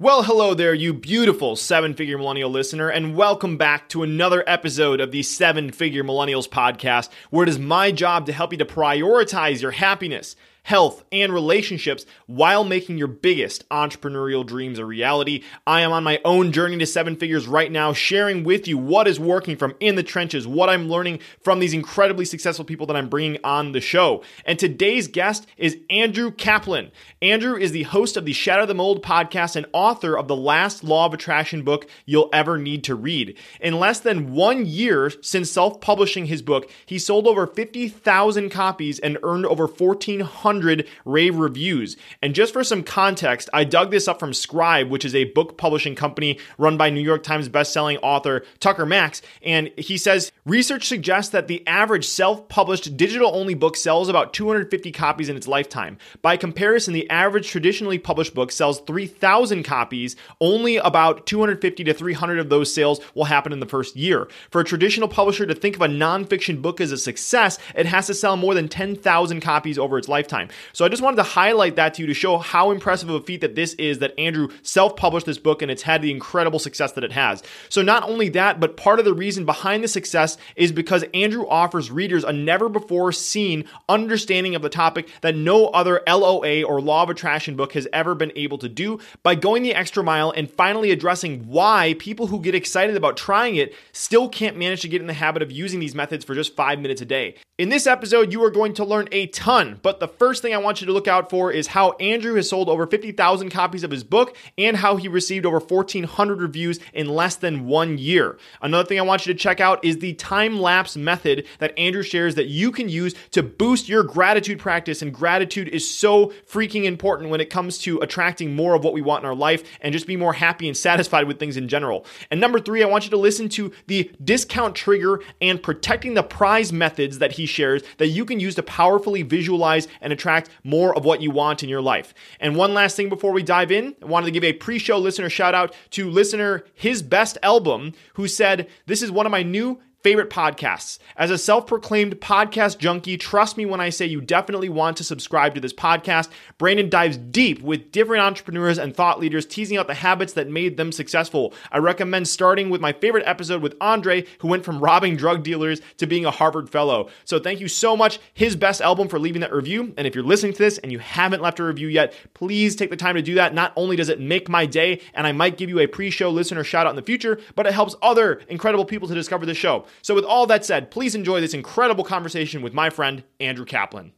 Well, hello there, you beautiful seven-figure millennial listener, and welcome back to another episode of the Seven Figure Millennials podcast, where it is my job to help you to prioritize your happiness, health, and relationships while making your biggest entrepreneurial dreams a reality. I am on my own journey to seven figures right now, sharing with you what is working from in the trenches, what I'm learning from these incredibly successful people that I'm bringing on the show. And today's guest is Andrew Kaplan. Andrew is the host of the Shadow of the Mold podcast and author of the last Law of Attraction book you'll ever need to read. In less than 1 year since self-publishing his book, he sold over 50,000 copies and earned over 1,400 rave reviews. And just for some context, I dug this up from Scribe, which is a book publishing company run by New York Times bestselling author Tucker Max. And he says, research suggests that the average self-published digital-only book sells about 250 copies in its lifetime. By comparison, the average traditionally published book sells 3,000 copies. Only about 250 to 300 of those sales will happen in the first year. For a traditional publisher to think of a nonfiction book as a success, it has to sell more than 10,000 copies over its lifetime. So I just wanted to highlight that to you to show how impressive of a feat that this is, that Andrew self-published this book and it's had the incredible success that it has. So not only that, but part of the reason behind the success is because Andrew offers readers a never-before-seen understanding of the topic that no other LOA or Law of Attraction book has ever been able to do by going the extra mile and finally addressing why people who get excited about trying it still can't manage to get in the habit of using these methods for just 5 minutes a day. In this episode, you are going to learn a ton, but the first thing I want you to look out for is how Andrew has sold over 50,000 copies of his book and how he received over 1,400 reviews in less than 1 year. Another thing I want you to check out is the time lapse method that Andrew shares that you can use to boost your gratitude practice. And gratitude is so freaking important when it comes to attracting more of what we want in our life and just be more happy and satisfied with things in general. And number three, I want you to listen to the discount trigger and protecting the prize methods that he shares that you can use to powerfully visualize and attract more of what you want in your life. And one last thing before we dive in, I wanted to give a pre-show listener shout out to listener His Best Album, who said, "This is one of my new favorite podcasts. As a self-proclaimed podcast junkie, trust me when I say you definitely want to subscribe to this podcast. Brandon dives deep with different entrepreneurs and thought leaders, teasing out the habits that made them successful. I recommend starting with my favorite episode with Andre, who went from robbing drug dealers to being a Harvard fellow." So thank you so much, His Best Album, for leaving that review. And if you're listening to this and you haven't left a review yet, please take the time to do that. Not only does it make my day, and I might give you a pre-show listener shout out in the future, but it helps other incredible people to discover the show. So with all that said, please enjoy this incredible conversation with my friend, Andrew Kaplan.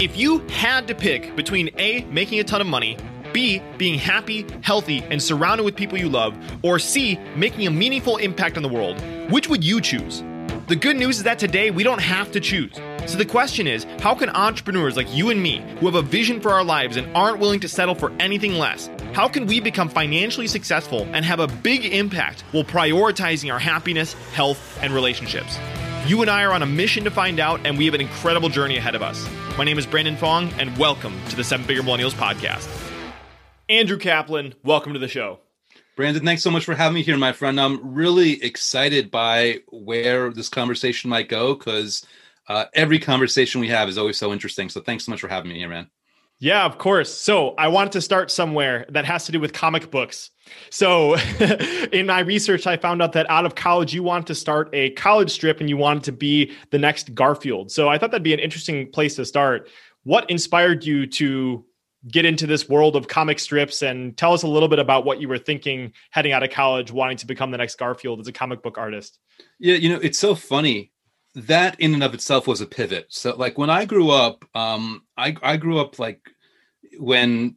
If you had to pick between A, making a ton of money, B, being happy, healthy, and surrounded with people you love, or C, making a meaningful impact on the world, which would you choose? The good news is that today we don't have to choose. So the question is, how can entrepreneurs like you and me, who have a vision for our lives and aren't willing to settle for anything less, how can we become financially successful and have a big impact while prioritizing our happiness, health, and relationships? You and I are on a mission to find out, and we have an incredible journey ahead of us. My name is Brandon Fong, and welcome to the Seven Figure Millennials podcast. Andrew Kaplan, welcome to the show. Brandon, thanks so much for having me here, my friend. I'm really excited by where this conversation might go, because every conversation we have is always so interesting. So thanks so much for having me here, man. Yeah, of course. So I wanted to start somewhere that has to do with comic books. So in my research, I found out that out of college, you want to start a college strip and you wanted to be the next Garfield. So I thought that'd be an interesting place to start. What inspired you to get into this world of comic strips? And tell us a little bit about what you were thinking heading out of college, wanting to become the next Garfield as a comic book artist. Yeah, you know, it's so funny. That in and of itself was a pivot. So like when I grew up, I grew up like when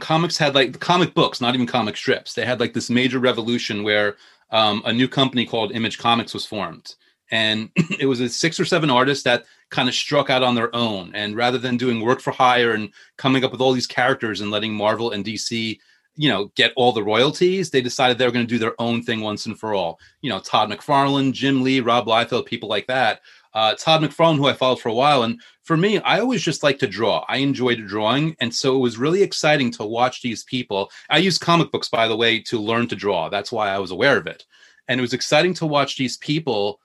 comics had like comic books, not even comic strips, they had like this major revolution where a new company called Image Comics was formed. And it was 6 or 7 artists that kind of struck out on their own. And rather than doing work for hire and coming up with all these characters and letting Marvel and DC, you know, get all the royalties, they decided they were going to do their own thing once and for all. You know, Todd McFarlane, Jim Lee, Rob Liefeld, people like that. Todd McFarlane, who I followed for a while. And for me, I always just liked to draw. I enjoyed drawing. And so it was really exciting to watch these people. I used comic books, by the way, to learn to draw. That's why I was aware of it. And it was exciting to watch these people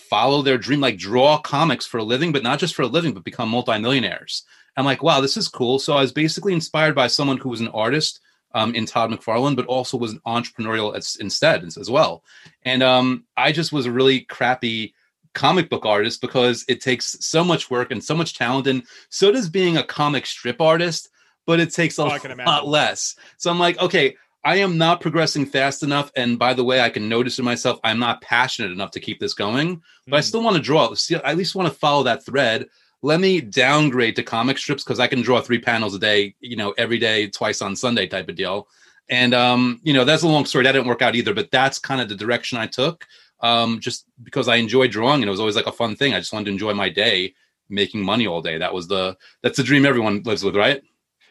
follow their dream, like draw comics for a living, but not just for a living, but become multimillionaires. I'm like, wow, this is cool. So I was basically inspired by someone who was an artist in Todd McFarlane, but also was an entrepreneurial as well. And I just was a really crappy comic book artist because it takes so much work and so much talent. And so does being a comic strip artist, but it takes a lot less. So I'm like, okay, I am not progressing fast enough. And by the way, I can notice in myself, I'm not passionate enough to keep this going, but I still want to draw. I at least want to follow that thread. Let me downgrade to comic strips because I can draw 3 panels a day, you know, every day, twice on Sunday type of deal. And, you know, that's a long story. That didn't work out either, but that's kind of the direction I took just because I enjoy drawing and it was always like a fun thing. I just wanted to enjoy my day making money all day. That's the dream everyone lives with, right?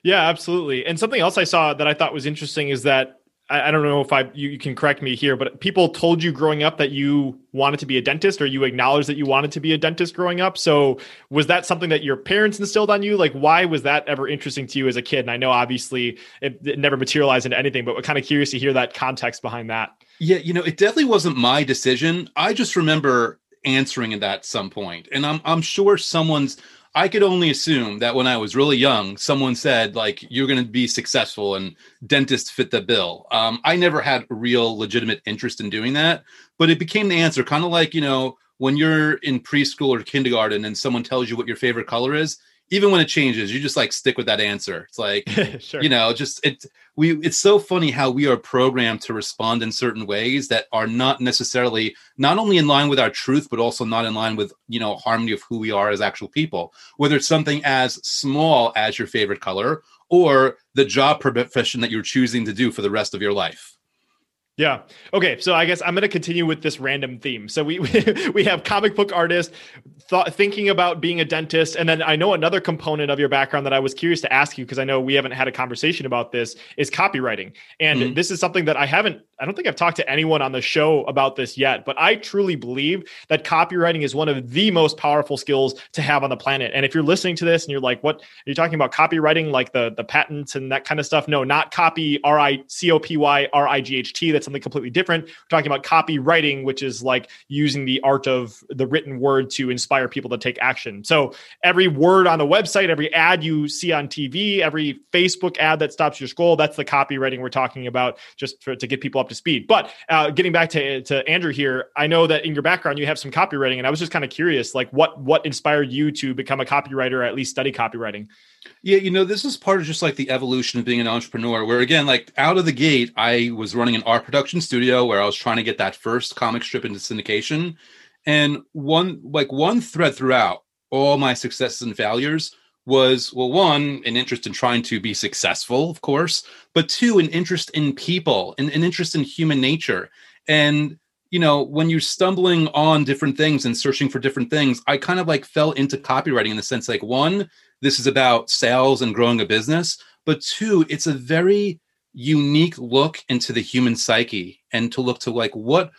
Yeah, absolutely. And something else I saw that I thought was interesting is that I don't know if you can correct me here, but people told you growing up that you wanted to be a dentist or you acknowledged that you wanted to be a dentist growing up. So was that something that your parents instilled on you? Like, why was that ever interesting to you as a kid? And I know obviously it never materialized into anything, but we're kind of curious to hear that context behind that. Yeah. You know, it definitely wasn't my decision. I just remember answering it at some point. And I'm sure I could only assume that when I was really young, someone said, like, you're going to be successful and dentists fit the bill. I never had a real legitimate interest in doing that, but it became the answer. Kind of like, you know, when you're in preschool or kindergarten and someone tells you what your favorite color is, even when it changes, you just like stick with that answer. It's like, sure. You know, just it's so funny how we are programmed to respond in certain ways that are not necessarily not only in line with our truth, but also not in line with, you know, harmony of who we are as actual people, whether it's something as small as your favorite color or the job profession that you're choosing to do for the rest of your life. Yeah. Okay. So I guess I'm going to continue with this random theme. So we have comic book artists thinking about being a dentist. And then I know another component of your background that I was curious to ask you, because I know we haven't had a conversation about this, is copywriting. And this is something that I don't think I've talked to anyone on the show about this yet, but I truly believe that copywriting is one of the most powerful skills to have on the planet. And if you're listening to this and you're like, what are you talking about copywriting? Like the patents and that kind of stuff? No, not copy, copyright. That's something completely different. We're talking about copywriting, which is like using the art of the written word to inspire people to take action. So every word on the website, every ad you see on TV, every Facebook ad that stops your scroll, that's the copywriting we're talking about, just to get people up to speed. But getting back to Andrew here, I know that in your background, you have some copywriting. And I was just kind of curious, like what inspired you to become a copywriter or at least study copywriting? Yeah, you know, this is part of just like the evolution of being an entrepreneur, where again, like out of the gate, I was running an art production studio where I was trying to get that first comic strip into syndication. And one thread throughout all my successes and failures was, well, 1, an interest in trying to be successful, of course, but 2, an interest in people and an interest in human nature. And you know, when you're stumbling on different things and searching for different things, I kind of like fell into copywriting in the sense like 1, this is about sales and growing a business, but 2, it's a very unique look into the human psyche and to look to like, what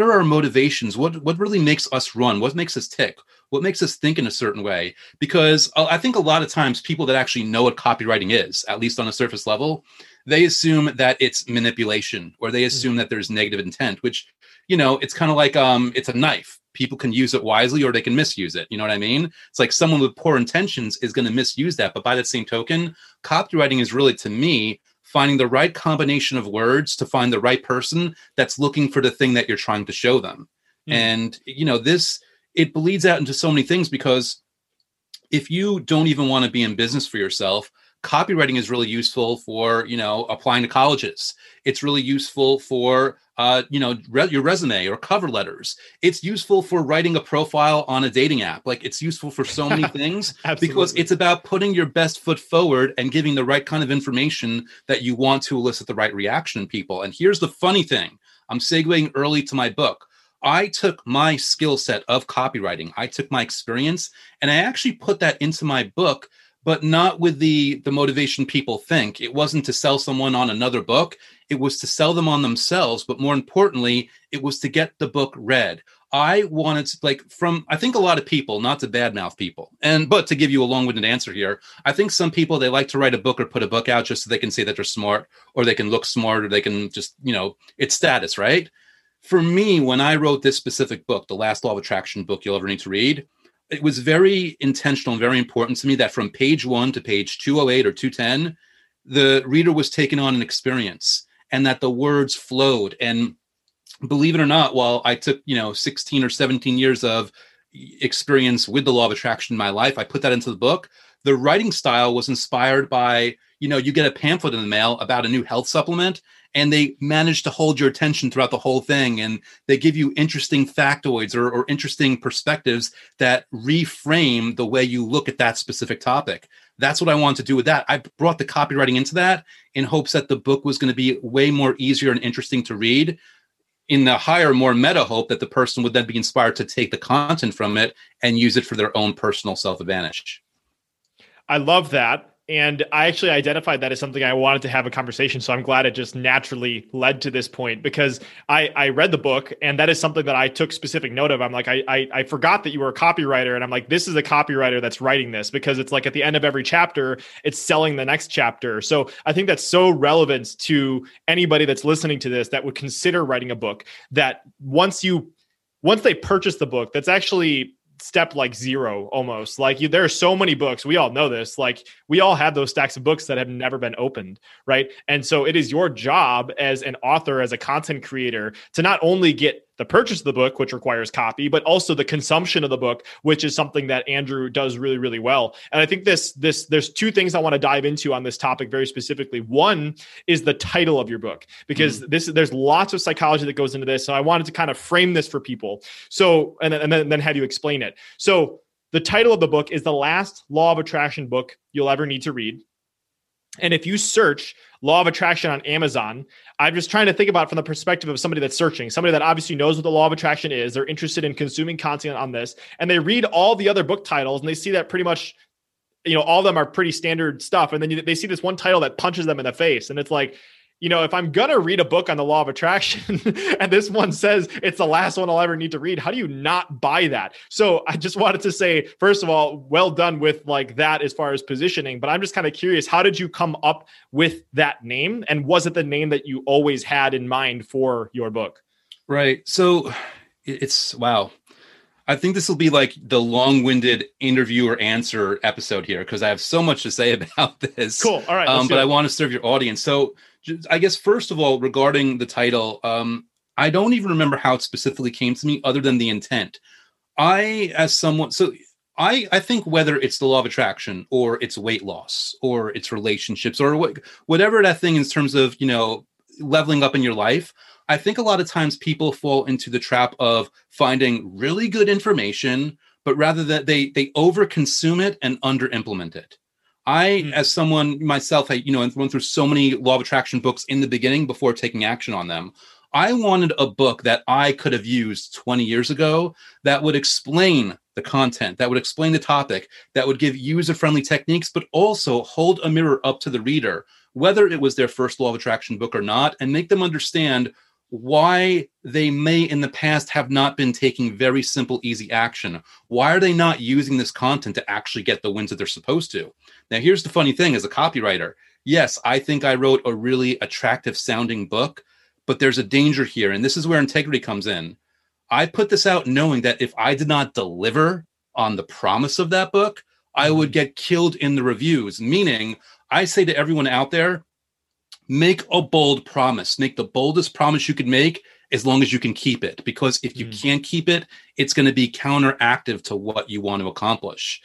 are our motivations? What really makes us run? What makes us tick? What makes us think in a certain way? Because I think a lot of times people that actually know what copywriting is, at least on a surface level, they assume that it's manipulation or they assume that there's negative intent, which, you know, it's kind of like, it's a knife. people can use it wisely or they can misuse it. You know what I mean? It's like someone with poor intentions is going to misuse that. But by that same token, copywriting is really, to me, finding the right combination of words to find the right person that's looking for the thing that you're trying to show them. Mm. And, you know, this, it bleeds out into so many things, because if you don't even want to be in business for yourself, copywriting is really useful for, you know, applying to colleges. It's really useful for, you know, your resume or cover letters. It's useful for writing a profile on a dating app. Like, it's useful for so many things because it's about putting your best foot forward and giving the right kind of information that you want to elicit the right reaction in people. And here's the funny thing. I'm segueing early to my book. I took my skill set of copywriting. I took my experience and I actually put that into my book, but not with the motivation people think. It wasn't to sell someone on another book. It was to sell them on themselves. But more importantly, it was to get the book read. I wanted to, like, from, I think a lot of people, not to badmouth people, and but to give you a long-winded answer here, I think some people, they like to write a book or put a book out just so they can say that they're smart, or they can look smart, or they can just, you know, it's status, right? For me, when I wrote this specific book, the Last Law of Attraction book you'll ever need to read, it was very intentional and very important to me that from page one to page 208 or 210, the reader was taken on an experience and that the words flowed. And believe it or not, while I took, you know, 16 or 17 years of experience with the law of attraction in my life, I put that into the book. The writing style was inspired by, you know, you get a pamphlet in the mail about a new health supplement, and they manage to hold your attention throughout the whole thing. And they give you interesting factoids or interesting perspectives that reframe the way you look at that specific topic. That's what I wanted to do with that. I brought the copywriting into that in hopes that the book was going to be way more easier and interesting to read, in the higher, more meta hope that the person would then be inspired to take the content from it and use it for their own personal self-advantage. I love that. And I actually identified that as something I wanted to have a conversation. So I'm glad it just naturally led to this point, because I read the book, and that is something that I took specific note of. I'm like, I forgot that you were a copywriter. And I'm like, this is a copywriter that's writing this, because it's like at the end of every chapter, it's selling the next chapter. So I think that's so relevant to anybody that's listening to this that would consider writing a book, that once they purchase the book, that's actually step like zero almost. Like, you, there are so many books. We all know this. Like, we all have those stacks of books that have never been opened, right? And so it is your job as an author, as a content creator, to not only get the purchase of the book, which requires copy, but also the consumption of the book, which is something that Andrew does really, really well. And I think there's two things I want to dive into on this topic very specifically. One is the title of your book, because there's lots of psychology that goes into this. So I wanted to kind of frame this for people. So, and then have you explain it. So the title of the book is The Last Law of Attraction Book You'll Ever Need to Read. And if you search Law of Attraction on Amazon, I'm just trying to think about it from the perspective of somebody that's searching, somebody that obviously knows what the Law of Attraction is. They're interested in consuming content on this, and they read all the other book titles, and they see that pretty much, you know, all of them are pretty standard stuff. And then they see this one title that punches them in the face. And it's like, you know, if I'm going to read a book on the Law of Attraction and this one says it's the last one I'll ever need to read, how do you not buy that? So I just wanted to say, first of all, well done with like that as far as positioning, but I'm just kind of curious, how did you come up with that name? And was it the name that you always had in mind for your book? Right. So it's, wow. I think this will be like the long-winded interview or answer episode here, because I have so much to say about this. Cool. All right. But I want to serve your audience. So I guess, first of all, regarding the title, I don't even remember how it specifically came to me other than the intent. I think whether it's the law of attraction or it's weight loss or it's relationships or whatever that thing in terms of, you know, leveling up in your life, I think a lot of times people fall into the trap of finding really good information, but rather that they overconsume it and underimplement it. As someone myself, I, you know, went through so many law of attraction books in the beginning before taking action on them. I wanted a book that I could have used 20 years ago that would explain the content, that would explain the topic, that would give user-friendly techniques, but also hold a mirror up to the reader, whether it was their first law of attraction book or not, and make them understand why they may in the past have not been taking very simple, easy action. Why are they not using this content to actually get the wins that they're supposed to? Now, here's the funny thing as a copywriter. Yes, I think I wrote a really attractive sounding book, but there's a danger here. And this is where integrity comes in. I put this out knowing that if I did not deliver on the promise of that book, I would get killed in the reviews. Meaning, I say to everyone out there, make a bold promise. Make the boldest promise you can make, as long as you can keep it. Because if you can't keep it, it's going to be counteractive to what you want to accomplish.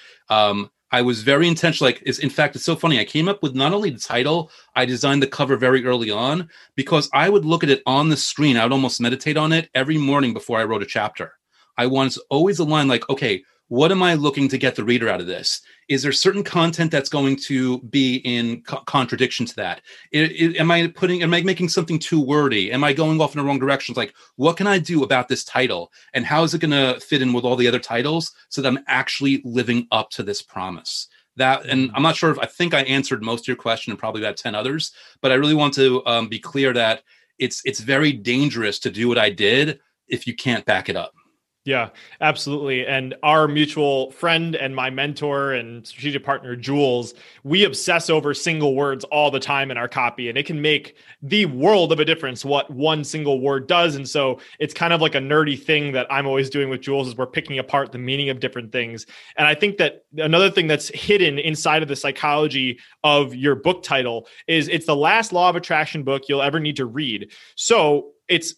I was very intentional. In fact, it's so funny. I came up with not only the title, I designed the cover very early on because I would look at it on the screen. I would almost meditate on it every morning before I wrote a chapter. I wanted to always align like, okay, what am I looking to get the reader out of this? Is there certain content that's going to be in contradiction to that? Am I making something too wordy? Am I going off in the wrong directions? Like, what can I do about this title? And how is it going to fit in with all the other titles so that I'm actually living up to this promise? And I'm not sure if I think I answered most of your question and probably about 10 others, but I really want to be clear that it's very dangerous to do what I did if you can't back it up. Yeah, absolutely. And our mutual friend and my mentor and strategic partner, Jules, we obsess over single words all the time in our copy, and it can make the world of a difference what one single word does. And so it's kind of like a nerdy thing that I'm always doing with Jules is we're picking apart the meaning of different things. And I think that another thing that's hidden inside of the psychology of your book title is it's the last law of attraction book you'll ever need to read. So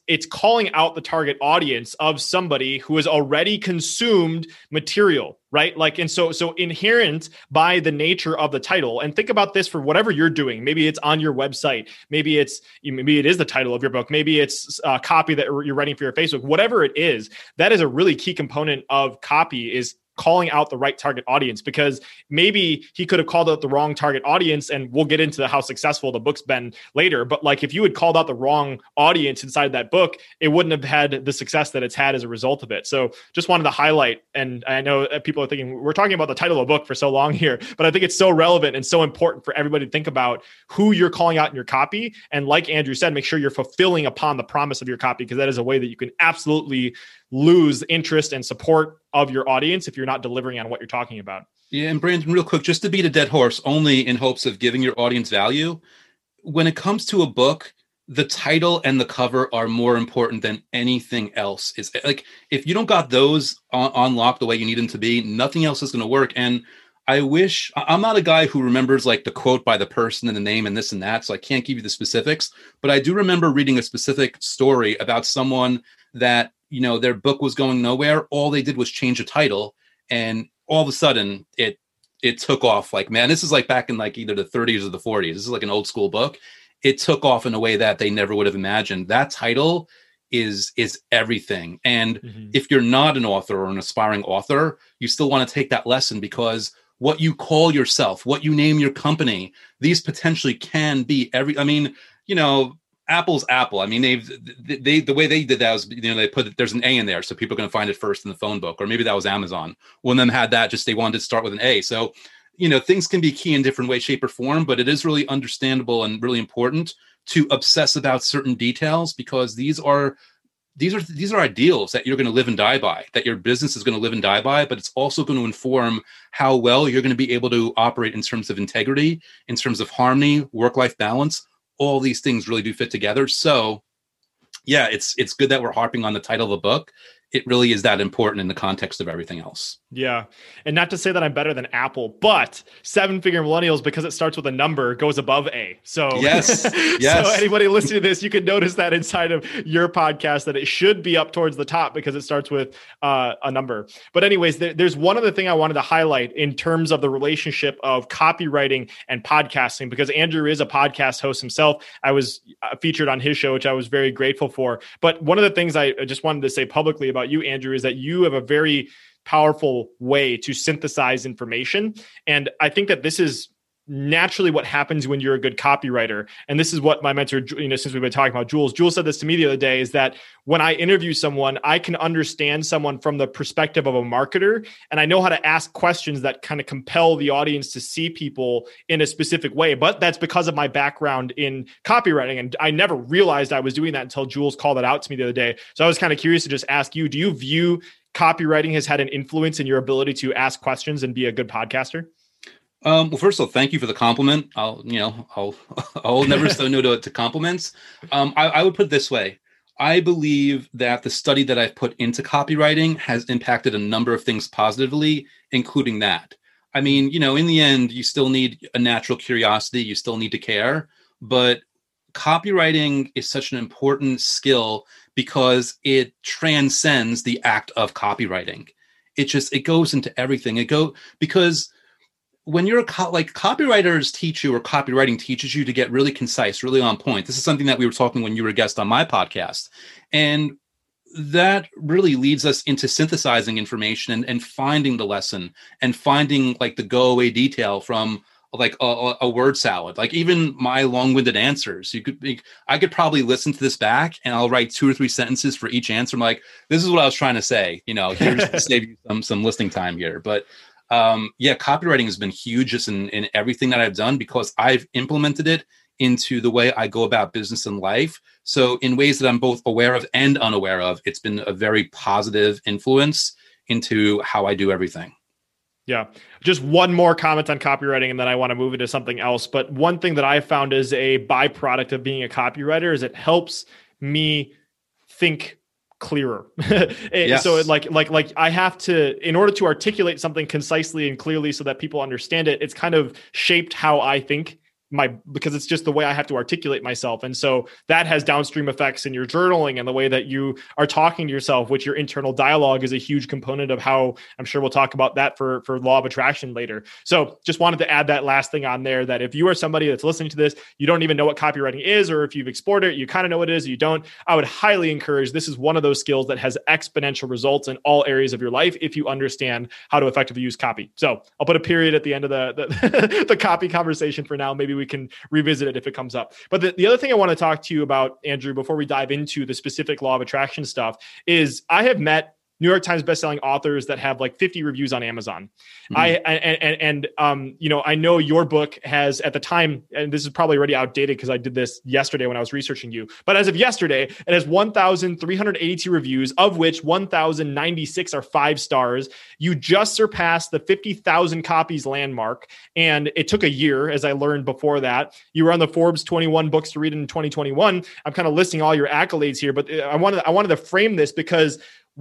it's calling out the target audience of somebody who has already consumed material, right? Like, and so inherent by the nature of the title. And think about this for whatever you're doing. Maybe it's on your website. Maybe it is the title of your book. Maybe it's a copy that you're writing for your Facebook. Whatever it is, that is a really key component of copy is calling out the right target audience, because maybe he could have called out the wrong target audience, and we'll get into how successful the book's been later. But like, if you had called out the wrong audience inside that book, it wouldn't have had the success that it's had as a result of it. So just wanted to highlight, and I know people are thinking, we're talking about the title of a book for so long here, but I think it's so relevant and so important for everybody to think about who you're calling out in your copy. And like Andrew said, make sure you're fulfilling upon the promise of your copy, because that is a way that you can absolutely lose interest and support of your audience if you're not delivering on what you're talking about. Yeah. And Brandon, real quick, just to beat a dead horse, only in hopes of giving your audience value, when it comes to a book, the title and the cover are more important than anything else. It's like, if you don't got those on lock the way you need them to be, nothing else is going to work. And I'm not a guy who remembers like the quote by the person and the name and this and that, so I can't give you the specifics, but I do remember reading a specific story about someone that, you know, their book was going nowhere. All they did was change a title, and all of a sudden it took off. Like, man, this is like back in like either the 30s or the 40s. This is like an old school book. It took off in a way that they never would have imagined. That title is everything. And if you're not an author or an aspiring author, you still want to take that lesson, because what you call yourself, what you name your company, these potentially can be Apple's Apple. I mean, the way they did that was, you know, they put, there's an A in there, so people are going to find it first in the phone book, or maybe that was Amazon. One of them had that, just they wanted to start with an A. So, you know, things can be key in different ways, shape, or form, but it is really understandable and really important to obsess about certain details, because these are ideals that you're going to live and die by, that your business is going to live and die by, but it's also going to inform how well you're going to be able to operate in terms of integrity, in terms of harmony, work-life balance. All these things really do fit together. So yeah, it's good that we're harping on the title of a book. It really is that important in the context of everything else. Yeah. And not to say that I'm better than Apple, but Seven Figure Millennials, because it starts with a number, goes above A. So yes. So anybody listening to this, you can notice that inside of your podcast that it should be up towards the top because it starts with a number. But anyways, there's one other thing I wanted to highlight in terms of the relationship of copywriting and podcasting, because Andrew is a podcast host himself. I was featured on his show, which I was very grateful for. But one of the things I just wanted to say publicly about you, Andrew, is that you have a very powerful way to synthesize information. And I think that this is naturally what happens when you're a good copywriter. And this is what my mentor, since we've been talking about Jules said this to me the other day, is that when I interview someone, I can understand someone from the perspective of a marketer. And I know how to ask questions that kind of compel the audience to see people in a specific way. But that's because of my background in copywriting. And I never realized I was doing that until Jules called it out to me the other day. So I was kind of curious to just ask you, do you view copywriting has had an influence in your ability to ask questions and be a good podcaster? Well, first of all, thank you for the compliment. I'll never say no to compliments. I would put it this way. I believe that the study that I've put into copywriting has impacted a number of things positively, including that. I mean, you know, in the end, you still need a natural curiosity. You still need to care. But copywriting is such an important skill because it transcends the act of copywriting. It goes into everything. Because when you're copywriters teach you, or copywriting teaches you to get really concise, really on point. This is something that we were talking when you were a guest on my podcast. And that really leads us into synthesizing information and finding the lesson and finding like the go away detail from like a word salad. Like even my long-winded answers, I could probably listen to this back and I'll write 2 or 3 sentences for each answer. I'm like, this is what I was trying to say, you know, here's to save you some listening time here. But yeah, copywriting has been huge just in everything that I've done because I've implemented it into the way I go about business and life. So in ways that I'm both aware of and unaware of, it's been a very positive influence into how I do everything. Yeah. Just one more comment on copywriting and then I want to move into something else. But one thing that I found is a byproduct of being a copywriter is it helps me think clearer. Yes. So like I have to, in order to articulate something concisely and clearly so that people understand it, it's kind of shaped how I think. Because it's just the way I have to articulate myself. And so that has downstream effects in your journaling and the way that you are talking to yourself, which your internal dialogue is a huge component of how I'm sure we'll talk about that for law of attraction later. So just wanted to add that last thing on there, that if you are somebody that's listening to this, you don't even know what copywriting is, or if you've explored it, you kind of know what it is, you don't, I would highly encourage, this is one of those skills that has exponential results in all areas of your life if you understand how to effectively use copy. So I'll put a period at the end of the copy conversation for now. Maybe we can revisit it if it comes up. But the other thing I want to talk to you about, Andrew, before we dive into the specific law of attraction stuff, is I have met New York Times bestselling authors that have like 50 reviews on Amazon. Mm-hmm. You know, I know your book has at the time, and this is probably already outdated because I did this yesterday when I was researching you, but as of yesterday, it has 1,382 reviews, of which 1,096 are 5 stars. You just surpassed the 50,000 copies landmark. And it took a year, as I learned before that. You were on the Forbes 21 books to read in 2021. I'm kind of listing all your accolades here, but I wanted to frame this because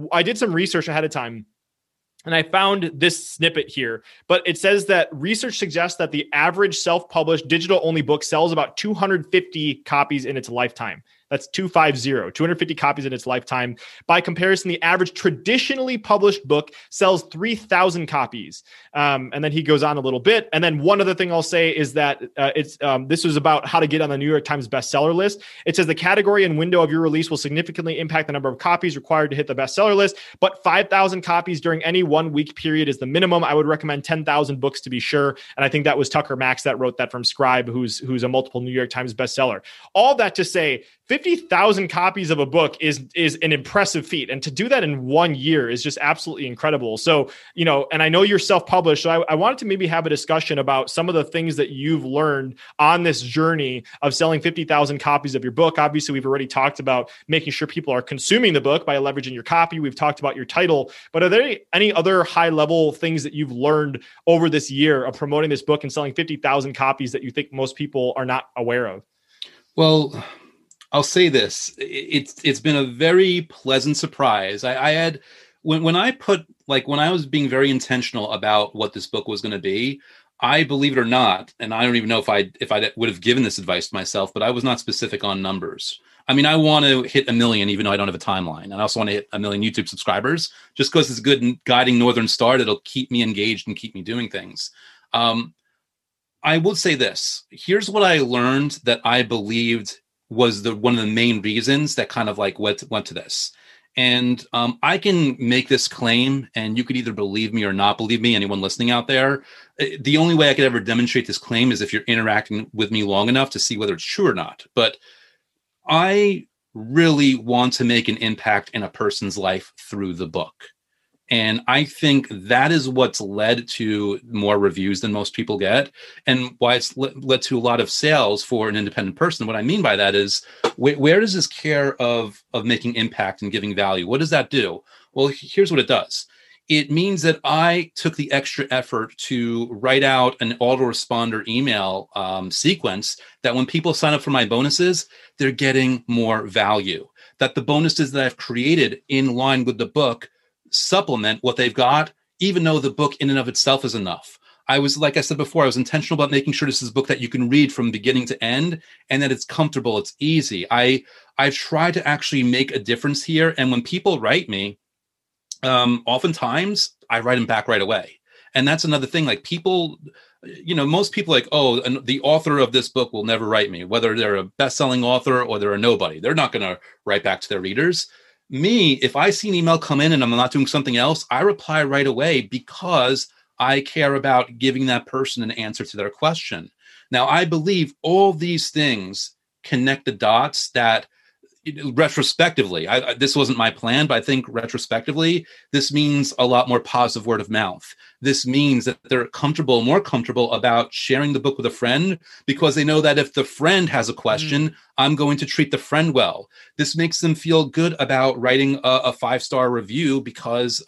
I did some research ahead of time and I found this snippet here, but it says that research suggests that the average self-published digital-only book sells about 250 copies in its lifetime. That's 250 copies in its lifetime. By comparison, the average traditionally published book sells 3,000 copies. And then he goes on a little bit. And then one other thing I'll say is that this was about how to get on the New York Times bestseller list. It says the category and window of your release will significantly impact the number of copies required to hit the bestseller list, but 5,000 copies during any 1 week period is the minimum. I would recommend 10,000 books to be sure. And I think that was Tucker Max that wrote that from Scribe, who's a multiple New York Times bestseller. All that to say, 50,000 copies of a book is an impressive feat. And to do that in 1 year is just absolutely incredible. So, you know, and I know you're self-published, so I wanted to maybe have a discussion about some of the things that you've learned on this journey of selling 50,000 copies of your book. Obviously, we've already talked about making sure people are consuming the book by leveraging your copy. We've talked about your title, but are there any other high-level things that you've learned over this year of promoting this book and selling 50,000 copies that you think most people are not aware of? Well, I'll say this, it's been a very pleasant surprise. When I was being very intentional about what this book was going to be, I, believe it or not, and I don't even know if I would have given this advice to myself, but I was not specific on numbers. I mean, I want to hit 1 million, even though I don't have a timeline. And I also want to hit 1 million YouTube subscribers, just because it's a good guiding Northern Star that'll keep me engaged and keep me doing things. I will say this, here's what I learned that I believed was one of the main reasons that kind of like went to this. And I can make this claim, and you could either believe me or not believe me, anyone listening out there. The only way I could ever demonstrate this claim is if you're interacting with me long enough to see whether it's true or not. But I really want to make an impact in a person's life through the book. And I think that is what's led to more reviews than most people get, and why it's led to a lot of sales for an independent person. What I mean by that is, where does this care of making impact and giving value? What does that do? Well, here's what it does. It means that I took the extra effort to write out an autoresponder email sequence that when people sign up for my bonuses, they're getting more value. that the bonuses that I've created in line with the book supplement what they've got, even though the book in and of itself is enough. I was, like I said before, I was intentional about making sure this is a book that you can read from beginning to end and that it's comfortable, it's easy. I've tried to actually make a difference here. And when people write me, oftentimes I write them back right away. And that's another thing, like people, you know, most people like, oh, the author of this book will never write me, whether they're a best-selling author or they're a nobody. They're not going to write back to their readers. Me, if I see an email come in and I'm not doing something else, I reply right away because I care about giving that person an answer to their question. Now, I believe all these things connect the dots that retrospectively, this wasn't my plan, but I think retrospectively, this means a lot more positive word of mouth. This means that they're comfortable, more comfortable about sharing the book with a friend because they know that if the friend has a question, I'm going to treat the friend well. This makes them feel good about writing a five-star review because,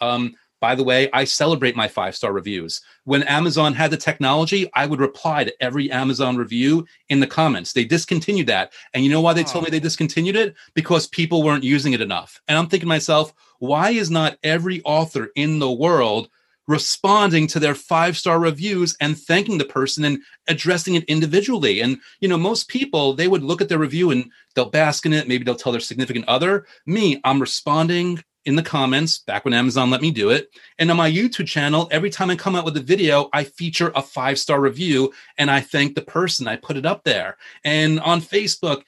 by the way, I celebrate my five-star reviews. When Amazon had the technology, I would reply to every Amazon review in the comments. They discontinued that. And you know why they told me they discontinued it? Because people weren't using it enough. And I'm thinking to myself, why is not every author in the world responding to their five-star reviews and thanking the person and addressing it individually? And, you know, most people, they would look at their review and they'll bask in it. Maybe they'll tell their significant other. Me, I'm responding in the comments, back when Amazon let me do it. And on my YouTube channel, every time I come out with a video, I feature a five-star review and I thank the person. I put it up there. And on Facebook,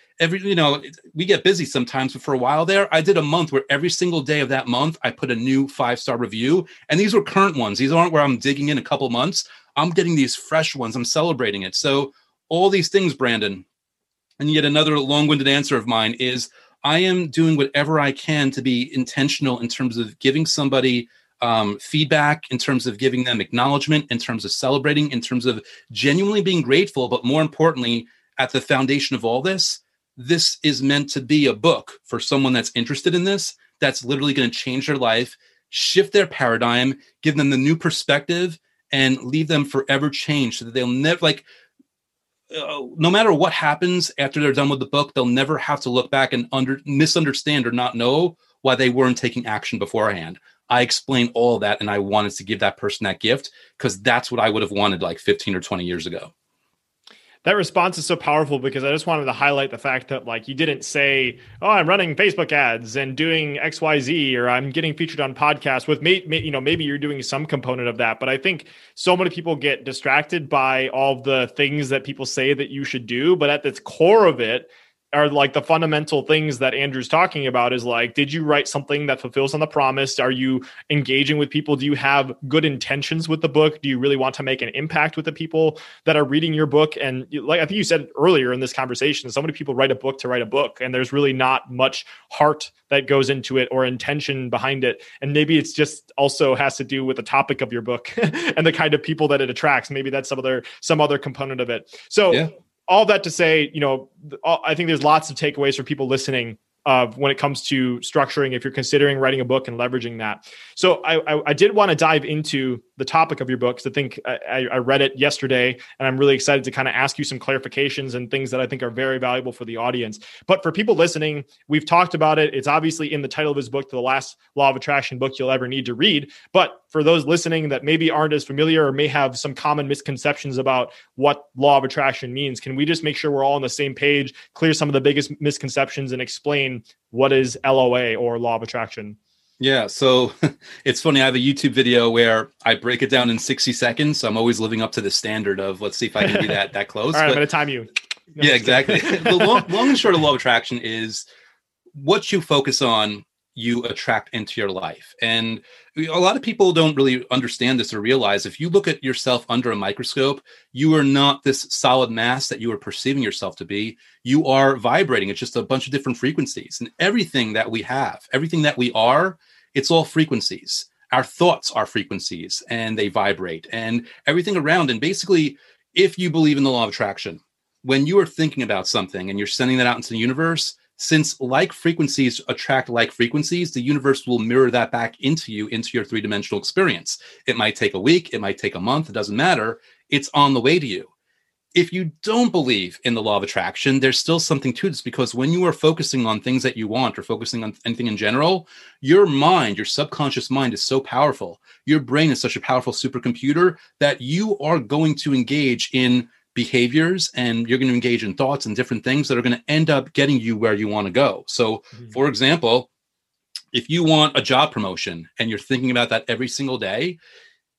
we get busy sometimes, but for a while there, I did a month where every single day of that month, I put a new five-star review. And these were current ones. These aren't where I'm digging in a couple months. I'm getting these fresh ones. I'm celebrating it. So all these things, Brandon, and yet another long-winded answer of mine is, I am doing whatever I can to be intentional in terms of giving somebody feedback, in terms of giving them acknowledgement, in terms of celebrating, in terms of genuinely being grateful. But more importantly, at the foundation of all this, this is meant to be a book for someone that's interested in this, that's literally going to change their life, shift their paradigm, give them the new perspective, and leave them forever changed so that they'll never no matter what happens after they're done with the book, they'll never have to look back and misunderstand or not know why they weren't taking action beforehand. I explained all that, and I wanted to give that person that gift because that's what I would have wanted like 15 or 20 years ago. That response is so powerful because I just wanted to highlight the fact that like you didn't say, oh, I'm running Facebook ads and doing XYZ, or I'm getting featured on podcasts with me. You know, maybe you're doing some component of that. But I think so many people get distracted by all the things that people say that you should do. But at the core of it are like the fundamental things that Andrew's talking about is like, did you write something that fulfills on the promise? Are you engaging with people? Do you have good intentions with the book? Do you really want to make an impact with the people that are reading your book? And like, I think you said earlier in this conversation, so many people write a book to write a book and there's really not much heart that goes into it or intention behind it. And maybe it's just also has to do with the topic of your book and the kind of people that it attracts. Maybe that's some other component of it. So yeah. All that to say, you know, I think there's lots of takeaways for people listening when it comes to structuring, if you're considering writing a book and leveraging that. So I did want to dive into the topic of your book, because I think I read it yesterday, and I'm really excited to kind of ask you some clarifications and things that I think are very valuable for the audience. But for people listening, we've talked about it. It's obviously in the title of his book, The Last Law of Attraction Book You'll Ever Need to Read. But for those listening that maybe aren't as familiar or may have some common misconceptions about what law of attraction means, can we just make sure we're all on the same page, clear some of the biggest misconceptions, and explain what is LOA or law of attraction? Yeah. So it's funny. I have a YouTube video where I break it down in 60 seconds. So I'm always living up to the standard of let's see if I can be that close. All right, I'm going to time you. No, yeah, exactly. The long and short of law of attraction is what you focus on, you attract into your life. And a lot of people don't really understand this or realize if you look at yourself under a microscope, you are not this solid mass that you are perceiving yourself to be. You are vibrating. It's just a bunch of different frequencies. And everything that we have, everything that we are, it's all frequencies. Our thoughts are frequencies and they vibrate and everything around. And basically, if you believe in the law of attraction, when you are thinking about something and you're sending that out into the universe, since like frequencies attract like frequencies, the universe will mirror that back into you, into your three-dimensional experience. It might take a week, it might take a month, it doesn't matter. It's on the way to you. if you don't believe in the law of attraction, there's still something to this, because when you are focusing on things that you want or focusing on anything in general, your mind, your subconscious mind is so powerful. Your brain is such a powerful supercomputer that you are going to engage in behaviors and you're going to engage in thoughts and different things that are going to end up getting you where you want to go. So, for example, if you want a job promotion and you're thinking about that every single day,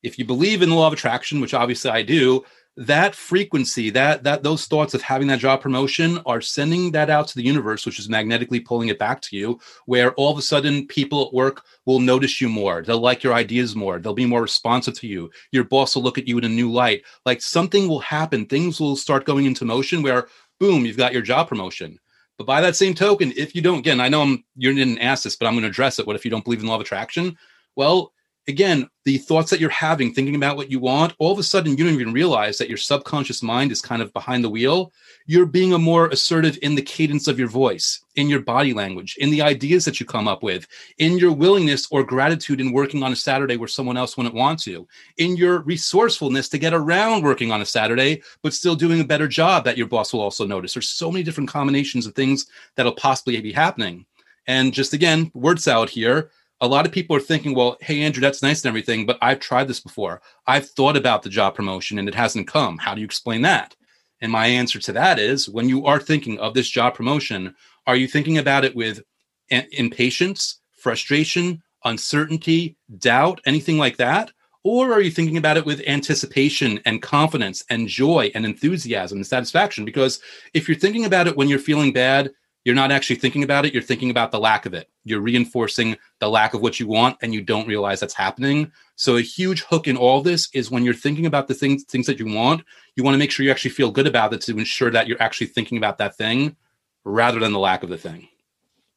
if you believe in the law of attraction, which obviously I do, that frequency, that those thoughts of having that job promotion are sending that out to the universe, which is magnetically pulling it back to you, where all of a sudden people at work will notice you more. They'll like your ideas more. They'll be more responsive to you. Your boss will look at you in a new light. Like something will happen. Things will start going into motion where, boom, you've got your job promotion. But by that same token, if you don't, again, I know you didn't ask this, but I'm going to address it. What if you don't believe in the law of attraction? Well, again, the thoughts that you're having, thinking about what you want, all of a sudden, you don't even realize that your subconscious mind is kind of behind the wheel. You're being a more assertive in the cadence of your voice, in your body language, in the ideas that you come up with, in your willingness or gratitude in working on a Saturday where someone else wouldn't want to, in your resourcefulness to get around working on a Saturday, but still doing a better job that your boss will also notice. There's so many different combinations of things that'll possibly be happening. And just again, word salad here. A lot of people are thinking, well, hey, Andrew, that's nice and everything, but I've tried this before. I've thought about the job promotion and it hasn't come. How do you explain that? And my answer to that is, when you are thinking of this job promotion, are you thinking about it with impatience, frustration, uncertainty, doubt, anything like that? Or are you thinking about it with anticipation and confidence and joy and enthusiasm and satisfaction? Because if you're thinking about it when you're feeling bad, you're not actually thinking about it. You're thinking about the lack of it. You're reinforcing the lack of what you want, and you don't realize that's happening. So a huge hook in all this is when you're thinking about the things that you want to make sure you actually feel good about it to ensure that you're actually thinking about that thing rather than the lack of the thing.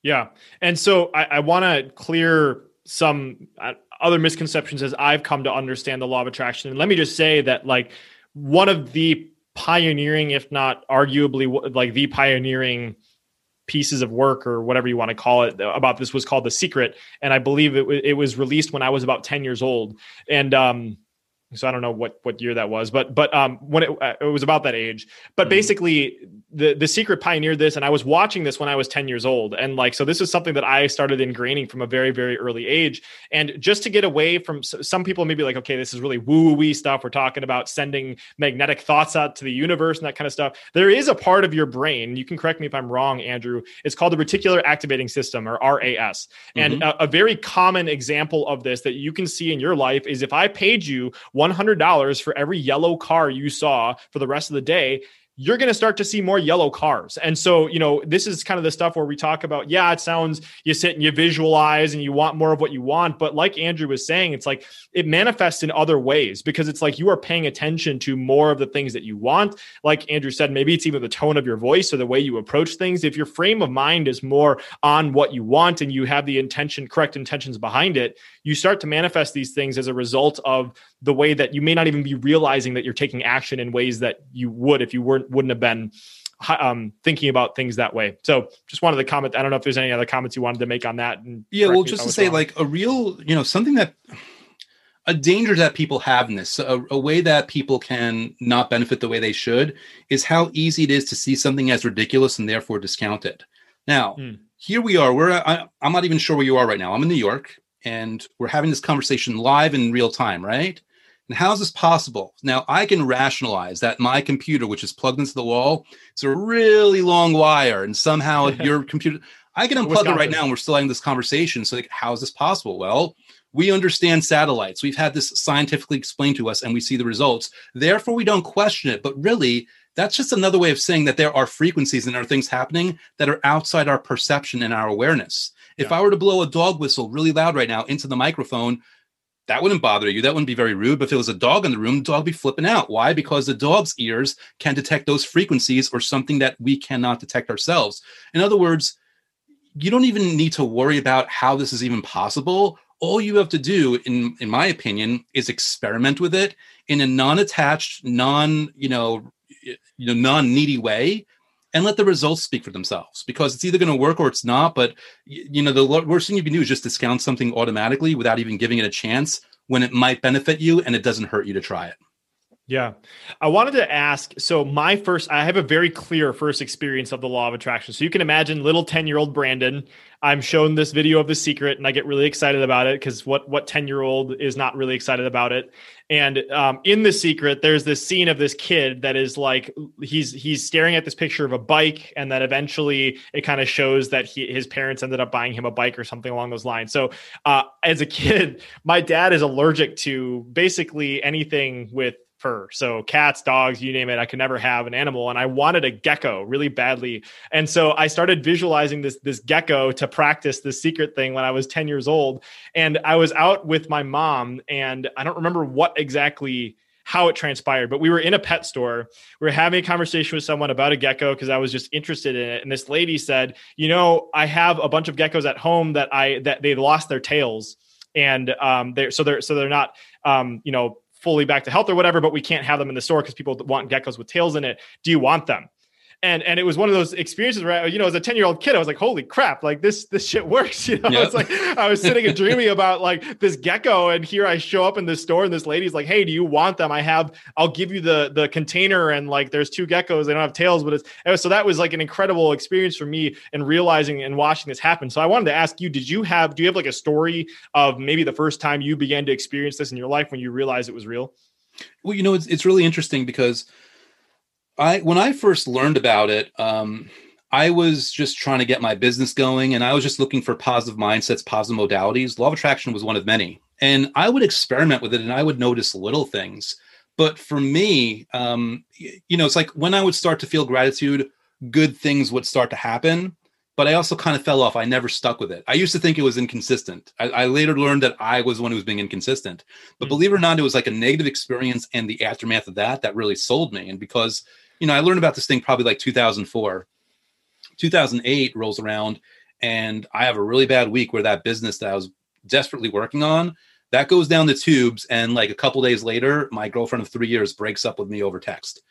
Yeah. And so I want to clear some other misconceptions as I've come to understand the law of attraction. And let me just say that, like, one of the pioneering, if not arguably like the pioneering pieces of work or whatever you want to call it about this was called The Secret. And I believe it was released when I was about 10 years old. And so I don't know what year that was, but when it was about that age, but basically the Secret pioneered this. And I was watching this when I was 10 years old. And like, so this is something that I started ingraining from a very, very early age. And just to get away from some people may be like, okay, this is really woo-woo stuff. We're talking about sending magnetic thoughts out to the universe and that kind of stuff. There is a part of your brain. You can correct me if I'm wrong, Andrew. It's called the reticular activating system, or RAS. And a very common example of this that you can see in your life is if I paid you $100 for every yellow car you saw for the rest of the day, you're going to start to see more yellow cars. And so, you know, this is kind of the stuff where we talk about, yeah, it sounds, you sit and you visualize and you want more of what you want. But like Andrew was saying, it's like it manifests in other ways, because it's like you are paying attention to more of the things that you want. Like Andrew said, maybe it's even the tone of your voice or the way you approach things. If your frame of mind is more on what you want and you have the correct intentions behind it, you start to manifest these things as a result of the way that you may not even be realizing that you're taking action in ways that you would if you wouldn't have been thinking about things that way. So just wanted to comment. I don't know if there's any other comments you wanted to make on that. And yeah, well, just to say wrong. Like a real, you know, something that a danger that people have in this, a way that people can not benefit the way they should, is how easy it is to see something as ridiculous and therefore discount it. Now, here we are. I'm not even sure where you are right now. I'm in New York and we're having this conversation live in real time, right? And how is this possible? Now, I can rationalize that my computer, which is plugged into the wall, it's a really long wire, and somehow your computer, I can unplug it right now, and we're still having this conversation. So, like, how is this possible? Well, we understand satellites. We've had this scientifically explained to us, and we see the results. Therefore, we don't question it. But really, that's just another way of saying that there are frequencies and there are things happening that are outside our perception and our awareness. If I were to blow a dog whistle really loud right now into the microphone, that wouldn't bother you. That wouldn't be very rude. But if there was a dog in the room, the dog would be flipping out. Why? Because the dog's ears can detect those frequencies or something that we cannot detect ourselves. In other words, you don't even need to worry about how this is even possible. All you have to do, in my opinion, is experiment with it in a non-attached, non-needy way, and let the results speak for themselves, because it's either going to work or it's not. But, you know, the worst thing you can do is just discount something automatically without even giving it a chance when it might benefit you and it doesn't hurt you to try it. Yeah. I wanted to ask, so I have a very clear first experience of the law of attraction. So you can imagine little 10-year-old Brandon, I'm shown this video of The Secret and I get really excited about it because what 10-year-old is not really excited about it. And in The Secret, there's this scene of this kid that is like, he's staring at this picture of a bike, and then eventually it kind of shows that his parents ended up buying him a bike or something along those lines. So as a kid, my dad is allergic to basically anything with fur. So cats, dogs, you name it. I could never have an animal. And I wanted a gecko really badly. And so I started visualizing this gecko to practice The Secret thing when I was 10 years old. And I was out with my mom, and I don't remember what exactly how it transpired, but we were in a pet store. We were having a conversation with someone about a gecko because I was just interested in it. And this lady said, you know, I have a bunch of geckos at home that they lost their tails. And they're not, fully back to health or whatever, but we can't have them in the store because people want geckos with tails in it. Do you want them? And it was one of those experiences where, as a 10-year-old kid, I was like, holy crap, like this shit works. Yep. It's like, I was sitting and dreaming about like this gecko, and here I show up in this store and this lady's like, hey, do you want them? I'll give you the container. And like, there's two geckos. They don't have tails, but so that was like an incredible experience for me and realizing and watching this happen. So I wanted to ask you, do you have like a story of maybe the first time you began to experience this in your life when you realized it was real? Well, it's really interesting because when I first learned about it, I was just trying to get my business going, and I was just looking for positive mindsets, positive modalities. Law of attraction was one of many, and I would experiment with it, and I would notice little things. But for me, it's like when I would start to feel gratitude, good things would start to happen. But I also kind of fell off. I never stuck with it. I used to think it was inconsistent. I later learned that I was the one who was being inconsistent. But believe it or not, it was like a negative experience and the aftermath of that really sold me. And because, I learned about this thing probably like 2004. 2008 rolls around, and I have a really bad week where that business that I was desperately working on, that goes down the tubes. And like a couple days later, my girlfriend of 3 years breaks up with me over text.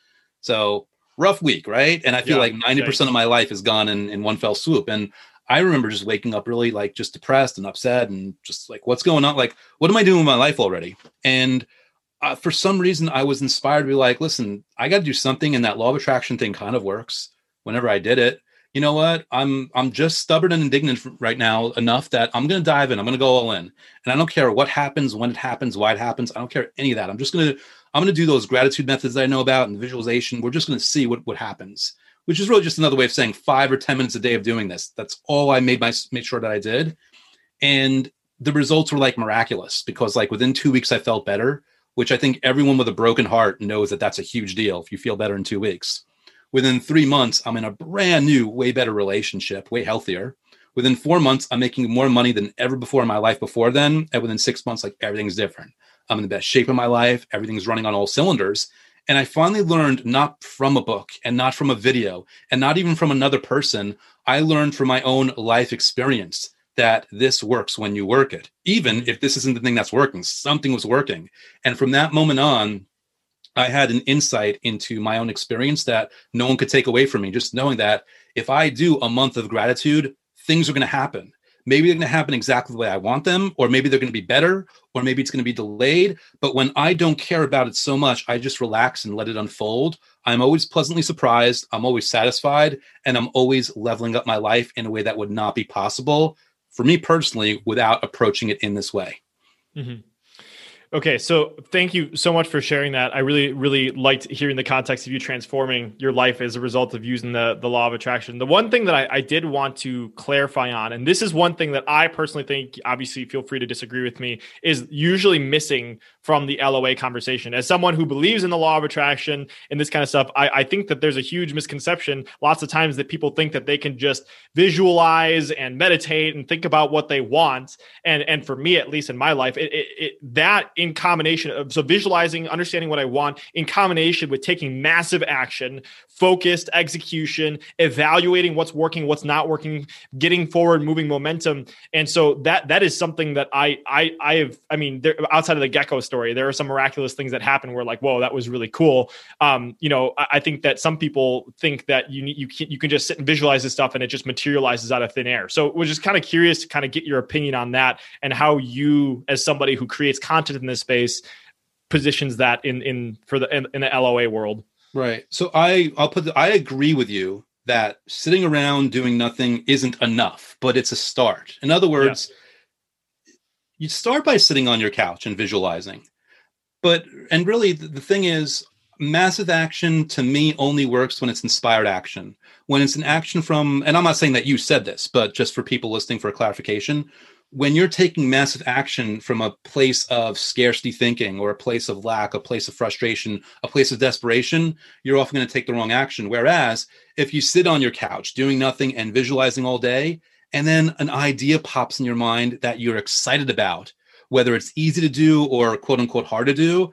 So rough week, right? And I feel like 90% of my life is gone in one fell swoop. And I remember just waking up really like just depressed and upset and just like, what's going on? Like, what am I doing with my life already? And for some reason, I was inspired to be like, listen, I got to do something. And that law of attraction thing kind of works whenever I did it. You know what? I'm just stubborn and indignant right now enough that I'm going to dive in. I'm going to go all in. And I don't care what happens, when it happens, why it happens. I don't care any of that. I'm going to do those gratitude methods that I know about and visualization. We're just going to see what happens, which is really just another way of saying 5 or 10 minutes a day of doing this. That's all I made sure that I did. And the results were like miraculous because like within 2 weeks I felt better, which I think everyone with a broken heart knows that that's a huge deal. If you feel better in 2 weeks, within 3 months, I'm in a brand new, way better relationship, way healthier. Within 4 months, I'm making more money than ever before in my life before then. And within 6 months, like everything's different. I'm in the best shape of my life. Everything's running on all cylinders. And I finally learned, not from a book and not from a video and not even from another person. I learned from my own life experience that this works when you work it. Even if this isn't the thing that's working, something was working. And from that moment on, I had an insight into my own experience that no one could take away from me. Just knowing that if I do a month of gratitude, things are going to happen. Maybe they're going to happen exactly the way I want them, or maybe they're going to be better, or maybe it's going to be delayed. But when I don't care about it so much, I just relax and let it unfold. I'm always pleasantly surprised. I'm always satisfied. And I'm always leveling up my life in a way that would not be possible for me personally without approaching it in this way. Mm-hmm. Okay. So thank you so much for sharing that. I really, really liked hearing the context of you transforming your life as a result of using the law of attraction. The one thing that I did want to clarify on, and this is one thing that I personally think, obviously feel free to disagree with me, is usually missing from the LOA conversation. As someone who believes in the law of attraction and this kind of stuff, I think that there's a huge misconception lots of times that people think that they can just visualize and meditate and think about what they want. And for me, at least in my life, that in combination of visualizing, understanding what I want in combination with taking massive action, focused execution, evaluating what's working, what's not working, getting forward, moving momentum. And so that is something that I have, there, outside of the gecko story, there are some miraculous things that happen where like, whoa, that was really cool. I think that some people think that you can just sit and visualize this stuff and it just materializes out of thin air. So we're just kind of curious to kind of get your opinion on that and how you, as somebody who creates content in this space, positions that in the LOA world. Right. So I agree with you that sitting around doing nothing isn't enough, but it's a start. In other words, you start by sitting on your couch and visualizing. And really the thing is, massive action to me only works when it's inspired action, when it's an action from, and I'm not saying that you said this, but just for people listening for clarification, when you're taking massive action from a place of scarcity thinking or a place of lack, a place of frustration, a place of desperation, you're often going to take the wrong action. Whereas if you sit on your couch doing nothing and visualizing all day, and then an idea pops in your mind that you're excited about, whether it's easy to do or quote unquote hard to do,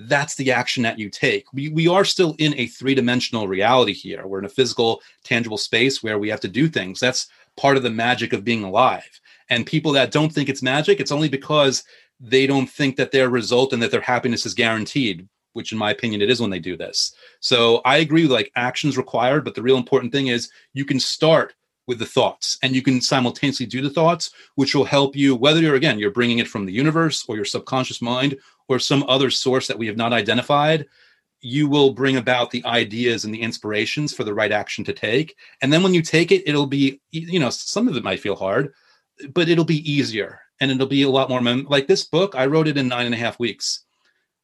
that's the action that you take. We are still in a three-dimensional reality here. We're in a physical, tangible space where we have to do things. That's part of the magic of being alive. And people that don't think it's magic, it's only because they don't think that their result and that their happiness is guaranteed, which in my opinion, it is when they do this. So I agree, like action's required, but the real important thing is you can start with the thoughts and you can simultaneously do the thoughts, which will help you, whether you're bringing it from the universe or your subconscious mind or some other source that we have not identified, you will bring about the ideas and the inspirations for the right action to take. And then when you take it, it'll be, some of it might feel hard, but it'll be easier and it'll be a lot more like this book. I wrote it in 9.5 weeks.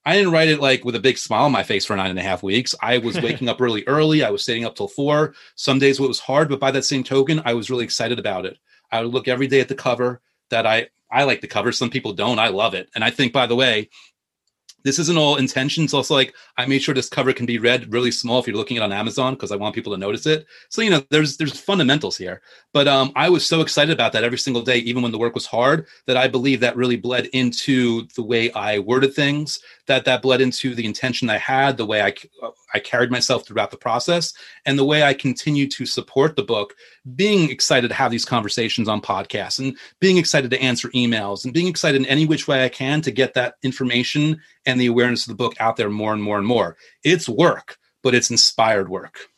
I didn't write it like with a big smile on my face for 9.5 weeks. I was waking up really early. I was staying up till 4. Some days it was hard, but by that same token, I was really excited about it. I would look every day at the cover that I like the cover. Some people don't. I love it. And I think, by the way, this isn't all intention. It's also like I made sure this cover can be read really small if you're looking at it on Amazon because I want people to notice it. So, there's fundamentals here. But I was so excited about that every single day, even when the work was hard, that I believe that really bled into the way I worded things, that bled into the intention I had, the way I carried myself throughout the process, and the way I continue to support the book, being excited to have these conversations on podcasts and being excited to answer emails and being excited in any which way I can to get that information and the awareness of the book out there more and more and more. It's work, but it's inspired work.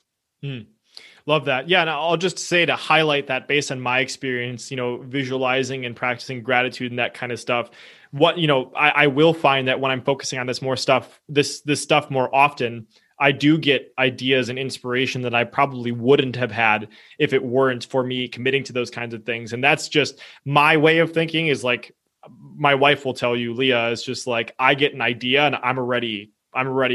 Love that. Yeah. And I'll just say to highlight that based on my experience, visualizing and practicing gratitude and that kind of stuff, what, I will find that when I'm focusing on this more stuff, this stuff more often, I do get ideas and inspiration that I probably wouldn't have had if it weren't for me committing to those kinds of things. And that's just my way of thinking is like, my wife will tell you, Leah, is just like, I get an idea and I'm already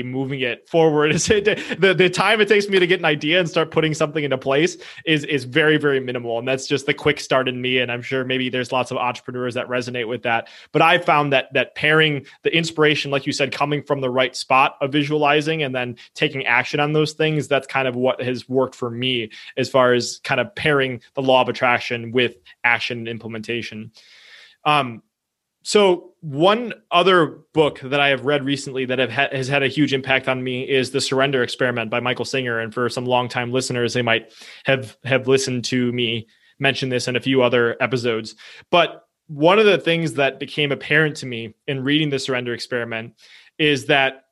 moving it forward. The time it takes me to get an idea and start putting something into place is very, very minimal. And that's just the quick start in me. And I'm sure maybe there's lots of entrepreneurs that resonate with that. But I found that pairing the inspiration, like you said, coming from the right spot of visualizing and then taking action on those things, that's kind of what has worked for me as far as kind of pairing the law of attraction with action and implementation. So one other book that I have read recently that has had a huge impact on me is The Surrender Experiment by Michael Singer. And for some longtime listeners, they might have listened to me mention this in a few other episodes. But one of the things that became apparent to me in reading The Surrender Experiment is that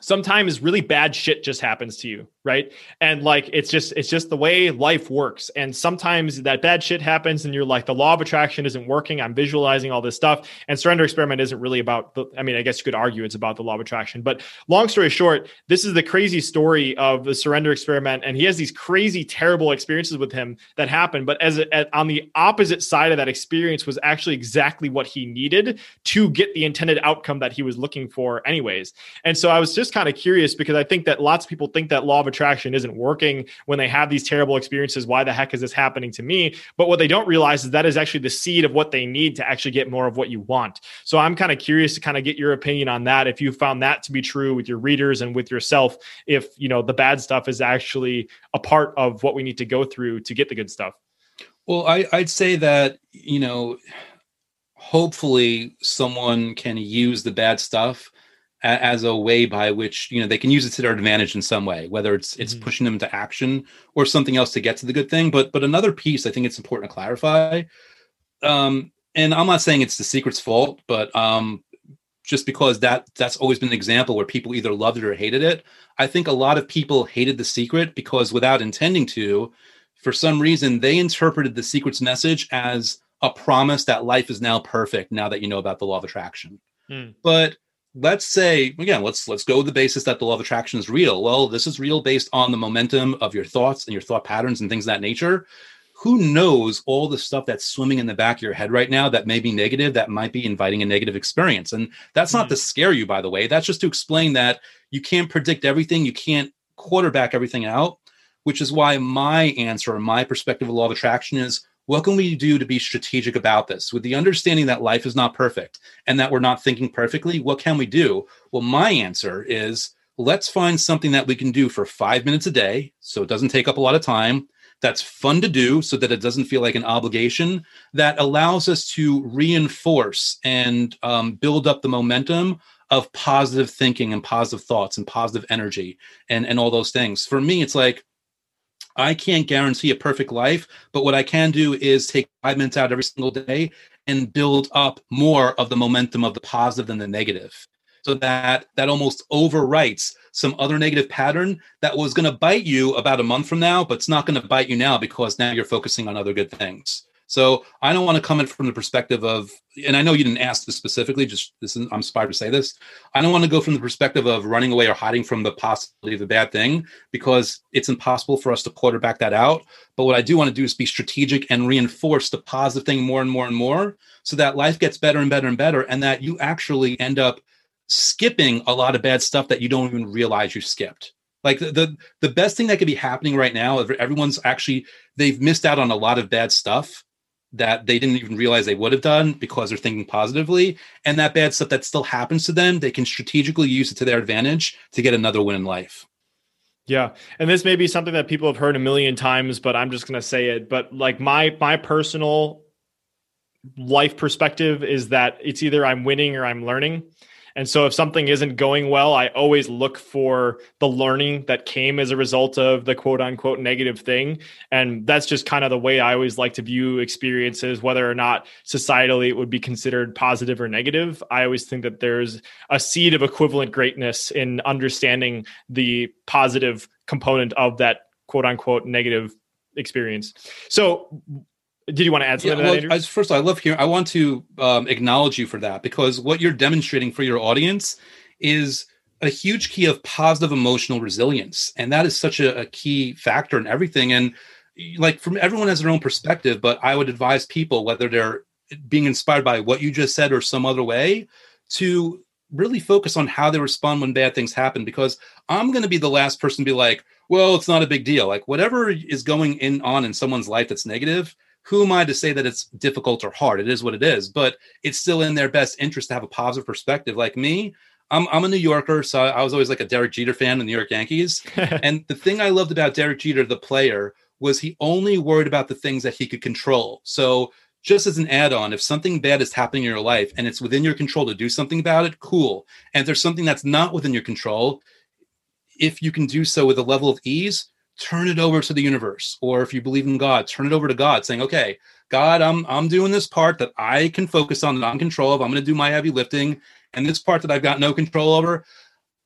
sometimes really bad shit just happens to you, right? And like, it's just the way life works. And sometimes that bad shit happens and you're like, the law of attraction isn't working. I'm visualizing all this stuff. And Surrender Experiment isn't really about I guess you could argue it's about the law of attraction, but long story short, this is the crazy story of the Surrender Experiment. And he has these crazy, terrible experiences with him that happen. But on the opposite side of that experience was actually exactly what he needed to get the intended outcome that he was looking for anyways. And so I was just kind of curious because I think that lots of people think that law of attraction isn't working when they have these terrible experiences. Why the heck is this happening to me? But what they don't realize is that is actually the seed of what they need to actually get more of what you want. So I'm kind of curious to kind of get your opinion on that. If you found that to be true with your readers and with yourself, if the bad stuff is actually a part of what we need to go through to get the good stuff. Well, I'd say that, hopefully someone can use the bad stuff as a way by which, they can use it to their advantage in some way, whether it's pushing them to action or something else to get to the good thing. But another piece, I think it's important to clarify. And I'm not saying it's The Secret's fault, but just because that's always been an example where people either loved it or hated it. I think a lot of people hated The Secret because without intending to, for some reason, they interpreted The Secret's message as a promise that life is now perfect now that you know about the law of attraction. But let's say, again, let's go with the basis that the law of attraction is real. Well, this is real based on the momentum of your thoughts and your thought patterns and things of that nature. Who knows all the stuff that's swimming in the back of your head right now that may be negative, that might be inviting a negative experience. And that's not to scare you, by the way. That's just to explain that you can't predict everything. You can't quarterback everything out, which is why my answer, my perspective of law of attraction is, what can we do to be strategic about this? With the understanding that life is not perfect and that we're not thinking perfectly, what can we do? Well, my answer is, let's find something that we can do for 5 minutes a day, so it doesn't take up a lot of time, that's fun to do so that it doesn't feel like an obligation, that allows us to reinforce and build up the momentum of positive thinking and positive thoughts and positive energy and all those things. For me, it's like, I can't guarantee a perfect life, but what I can do is take 5 minutes out every single day and build up more of the momentum of the positive than the negative, so that that almost overwrites some other negative pattern that was going to bite you about a month from now, but it's not going to bite you now because now you're focusing on other good things. So I don't want to comment from the perspective of, and I know you didn't ask this specifically, just this is, I'm inspired to say this. I don't want to go from the perspective of running away or hiding from the possibility of a bad thing, because it's impossible for us to quarterback that out. But what I do want to do is be strategic and reinforce the positive thing more and more and more, so that life gets better and better and better, and that you actually end up skipping a lot of bad stuff that you don't even realize you skipped. Like the best thing that could be happening right now, everyone's actually, they've missed out on a lot of bad stuff that they didn't even realize they would have done because they're thinking positively, and that bad stuff that still happens to them, they can strategically use it to their advantage to get another win in life. Yeah. And this may be something that people have heard a million times, but I'm just going to say it. But like my personal life perspective is that it's either I'm winning or I'm learning. And so if something isn't going well, I always look for the learning that came as a result of the quote unquote negative thing. And that's just kind of the way I always like to view experiences, whether or not societally it would be considered positive or negative. I always think that there's a seed of equivalent greatness in understanding the positive component of that quote unquote negative experience. So did you want to add something to that, Andrew? First of all, I love here. I want to acknowledge you for that, because what you're demonstrating for your audience is a huge key of positive emotional resilience. And that is such a key factor in everything. And like, from everyone has their own perspective, but I would advise people, whether they're being inspired by what you just said or some other way, to really focus on how they respond when bad things happen, because I'm going to be the last person to be like, well, it's not a big deal. Like, whatever is going on in someone's life that's negative, who am I to say that it's difficult or hard? It is what it is, but it's still in their best interest to have a positive perspective. Like me, I'm a New Yorker, so I was always like a Derek Jeter fan, the New York Yankees. And the thing I loved about Derek Jeter, the player, was he only worried about the things that he could control. So just as an add-on, if something bad is happening in your life and it's within your control to do something about it, cool. And if there's something that's not within your control, if you can do so with a level of ease, turn it over to the universe. Or if you believe in God, turn it over to God, saying, okay, God, I'm doing this part that I can focus on, that I'm in control of. I'm going to do my heavy lifting. And this part that I've got no control over,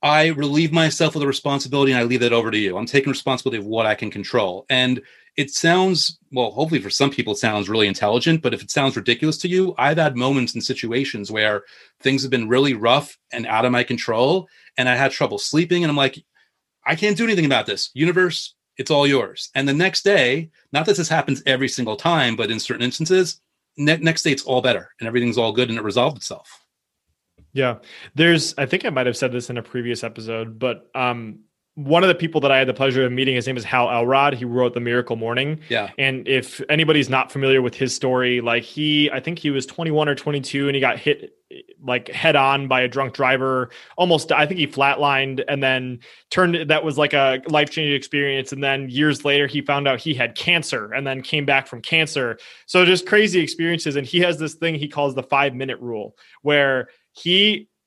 I relieve myself of the responsibility and I leave that over to you. I'm taking responsibility of what I can control. And it sounds, well, hopefully for some people, it sounds really intelligent, but if it sounds ridiculous to you, I've had moments and situations where things have been really rough and out of my control. And I had trouble sleeping. And I'm like, I can't do anything about this. Universe, it's all yours. And the next day, not that this happens every single time, but in certain instances, next day it's all better and everything's all good and it resolved itself. Yeah. I think I might've said this in a previous episode, but one of the people that I had the pleasure of meeting, his name is Hal Elrod. He wrote The Miracle Morning. Yeah. And if anybody's not familiar with his story, like I think he was 21 or 22 and he got hit like head on by a drunk driver. Almost, I think he flatlined and then that was like a life-changing experience. And then years later, he found out he had cancer and then came back from cancer. So just crazy experiences. And he has this thing he calls the 5-minute rule, where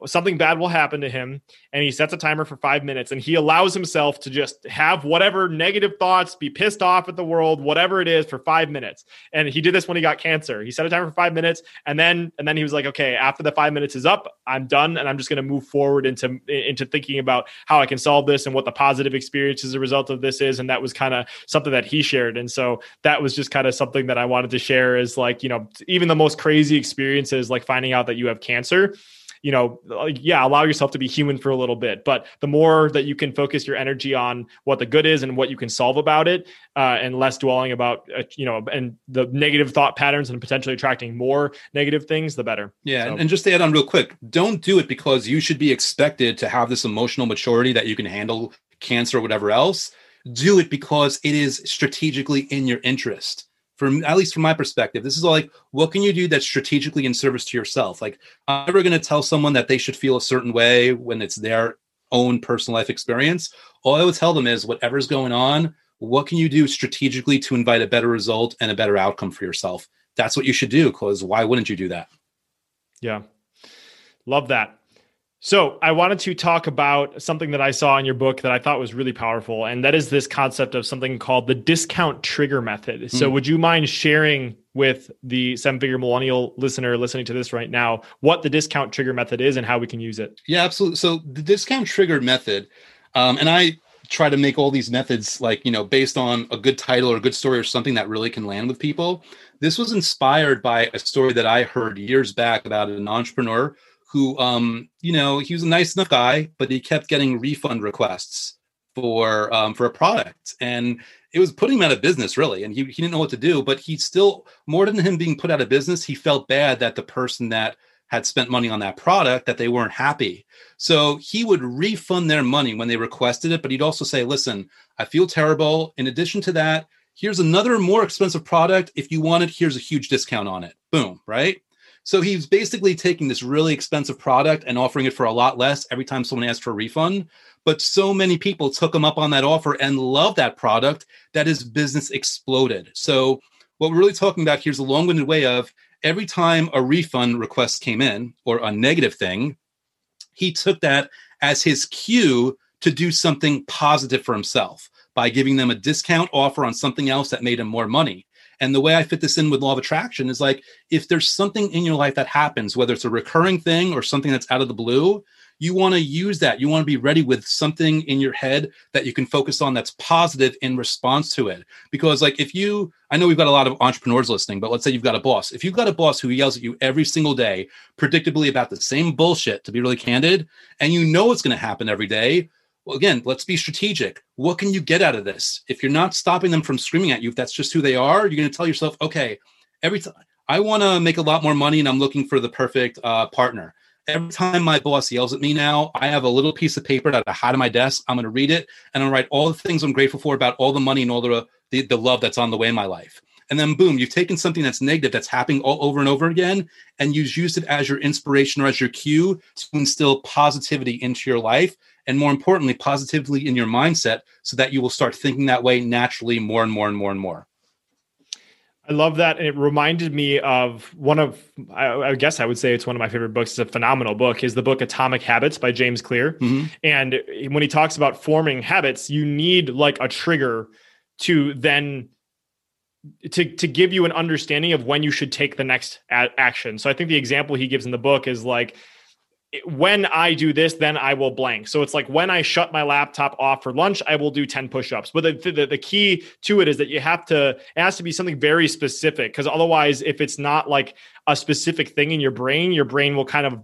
something bad will happen to him and he sets a timer for 5 minutes and he allows himself to just have whatever negative thoughts, be pissed off at the world, whatever it is, for 5 minutes. And he did this when he got cancer. He set a timer for 5 minutes and then he was like, okay, after the 5 minutes is up, I'm done. And I'm just going to move forward into thinking about how I can solve this and what the positive experience as a result of this is. And that was kind of something that he shared. And so that was just kind of something that I wanted to share, is like, even the most crazy experiences, like finding out that you have cancer, you know, yeah, allow yourself to be human for a little bit. But the more that you can focus your energy on what the good is and what you can solve about it, and less dwelling about, you know, and the negative thought patterns and potentially attracting more negative things, the better. Yeah. So. And just to add on real quick, don't do it because you should be expected to have this emotional maturity that you can handle cancer or whatever else. Do it because it is strategically in your interest. From, at least from my perspective, this is all like, what can you do that's strategically in service to yourself? Like, I'm never going to tell someone that they should feel a certain way when it's their own personal life experience. All I would tell them is whatever's going on, what can you do strategically to invite a better result and a better outcome for yourself? That's what you should do, because why wouldn't you do that? Yeah. Love that. So I wanted to talk about something that I saw in your book that I thought was really powerful. And that is this concept of something called the discount trigger method. Mm. So would you mind sharing with the seven-figure millennial listener listening to this right now, what the discount trigger method is and how we can use it? Yeah, absolutely. So the discount trigger method, and I try to make all these methods like, you know, based on a good title or a good story or something that really can land with people. This was inspired by a story that I heard years back about an entrepreneur who, you know, he was a nice enough guy, but he kept getting refund requests for a product. And it was putting him out of business, really. And he didn't know what to do, but he still, more than him being put out of business, he felt bad that the person that had spent money on that product, that they weren't happy. So he would refund their money when they requested it, but he'd also say, listen, I feel terrible. In addition to that, here's another more expensive product. If you want it, here's a huge discount on it. Boom, right? So he's basically taking this really expensive product and offering it for a lot less every time someone asked for a refund. But so many people took him up on that offer and loved that product that his business exploded. So what we're really talking about here is a long-winded way of every time a refund request came in or a negative thing, he took that as his cue to do something positive for himself by giving them a discount offer on something else that made him more money. And the way I fit this in with law of attraction is like, if there's something in your life that happens, whether it's a recurring thing or something that's out of the blue, you want to use that. You want to be ready with something in your head that you can focus on that's positive in response to it. Because like if you, I know we've got a lot of entrepreneurs listening, but let's say you've got a boss. If you've got a boss who yells at you every single day, predictably about the same bullshit, to be really candid, and you know it's going to happen every day, well, again, let's be strategic. What can you get out of this? If you're not stopping them from screaming at you, if that's just who they are, you're going to tell yourself, okay, every time I want to make a lot more money and I'm looking for the perfect partner. Every time my boss yells at me now, I have a little piece of paper that I hide on my desk. I'm going to read it and I'll write all the things I'm grateful for about all the money and all the love that's on the way in my life. And then boom, you've taken something that's negative, that's happening all over and over again, and you've used it as your inspiration or as your cue to instill positivity into your life. And more importantly, positively in your mindset so that you will start thinking that way naturally more and more and more and more. I love that. And it reminded me of one of, I guess I would say it's one of my favorite books. It's a phenomenal book, is the book Atomic Habits by James Clear. Mm-hmm. And when he talks about forming habits, you need like a trigger to then to give you an understanding of when you should take the next action. So I think the example he gives in the book is like, when I do this, then I will blank. So it's like when I shut my laptop off for lunch, I will do 10 push-ups. But the key to it is that it has to be something very specific, because otherwise, if it's not like a specific thing in your brain will kind of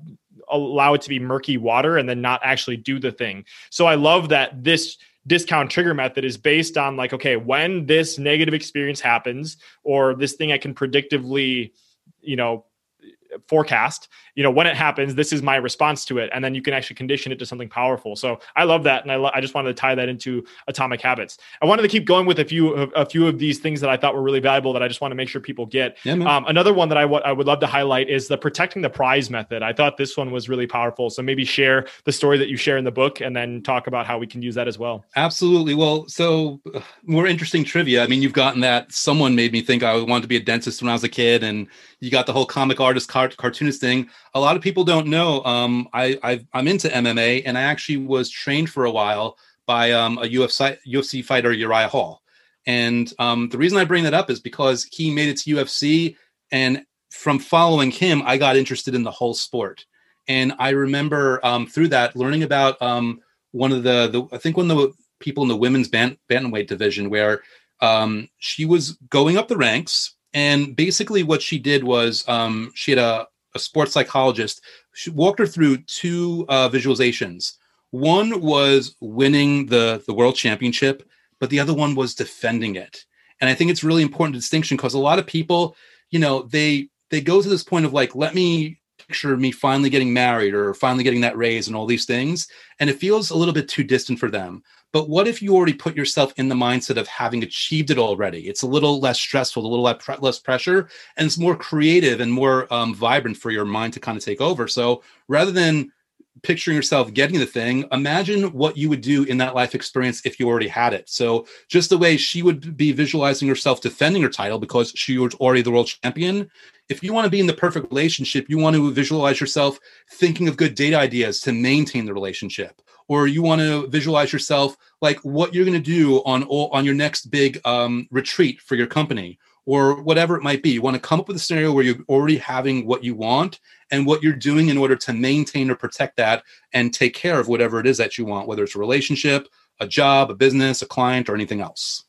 allow it to be murky water and then not actually do the thing. So I love that this discount trigger method is based on like, okay, when this negative experience happens or this thing I can predictively, you know, forecast, you know, when it happens, this is my response to it. And then you can actually condition it to something powerful. So I love that. And I just wanted to tie that into Atomic Habits. I wanted to keep going with a few of these things that I thought were really valuable that I just want to make sure people get. Yeah, another one that I would love to highlight is the protecting the prize method. I thought this one was really powerful. So maybe share the story that you share in the book and then talk about how we can use that as well. Absolutely. Well, so more interesting trivia. I mean, you've gotten that. Someone made me think I wanted to be a dentist when I was a kid, and you got the whole comic artist, cartoonist thing. A lot of people don't know. I'm into MMA, and I actually was trained for a while by a UFC fighter, Uriah Hall. And the reason I bring that up is because he made it to UFC, and from following him, I got interested in the whole sport. And I remember through that learning about one of the I think one of the people in the women's bantamweight division, where she was going up the ranks. And basically what she did was she had a a sports psychologist, she walked her through two visualizations. One was winning the world championship, but the other one was defending it. And I think it's really important distinction because a lot of people, you know, they go to this point of like, let me picture me finally getting married or finally getting that raise and all these things. And it feels a little bit too distant for them. But what if you already put yourself in the mindset of having achieved it already? It's a little less stressful, a little less pressure, and it's more creative and more vibrant for your mind to kind of take over. So rather than picturing yourself getting the thing, imagine what you would do in that life experience if you already had it. So just the way she would be visualizing herself defending her title because she was already the world champion. If you want to be in the perfect relationship, you want to visualize yourself thinking of good date ideas to maintain the relationship, or you want to visualize yourself like what you're going to do on your next big retreat for your company, or whatever it might be. You want to come up with a scenario where you're already having what you want and what you're doing in order to maintain or protect that and take care of whatever it is that you want, whether it's a relationship, a job, a business, a client, or anything else.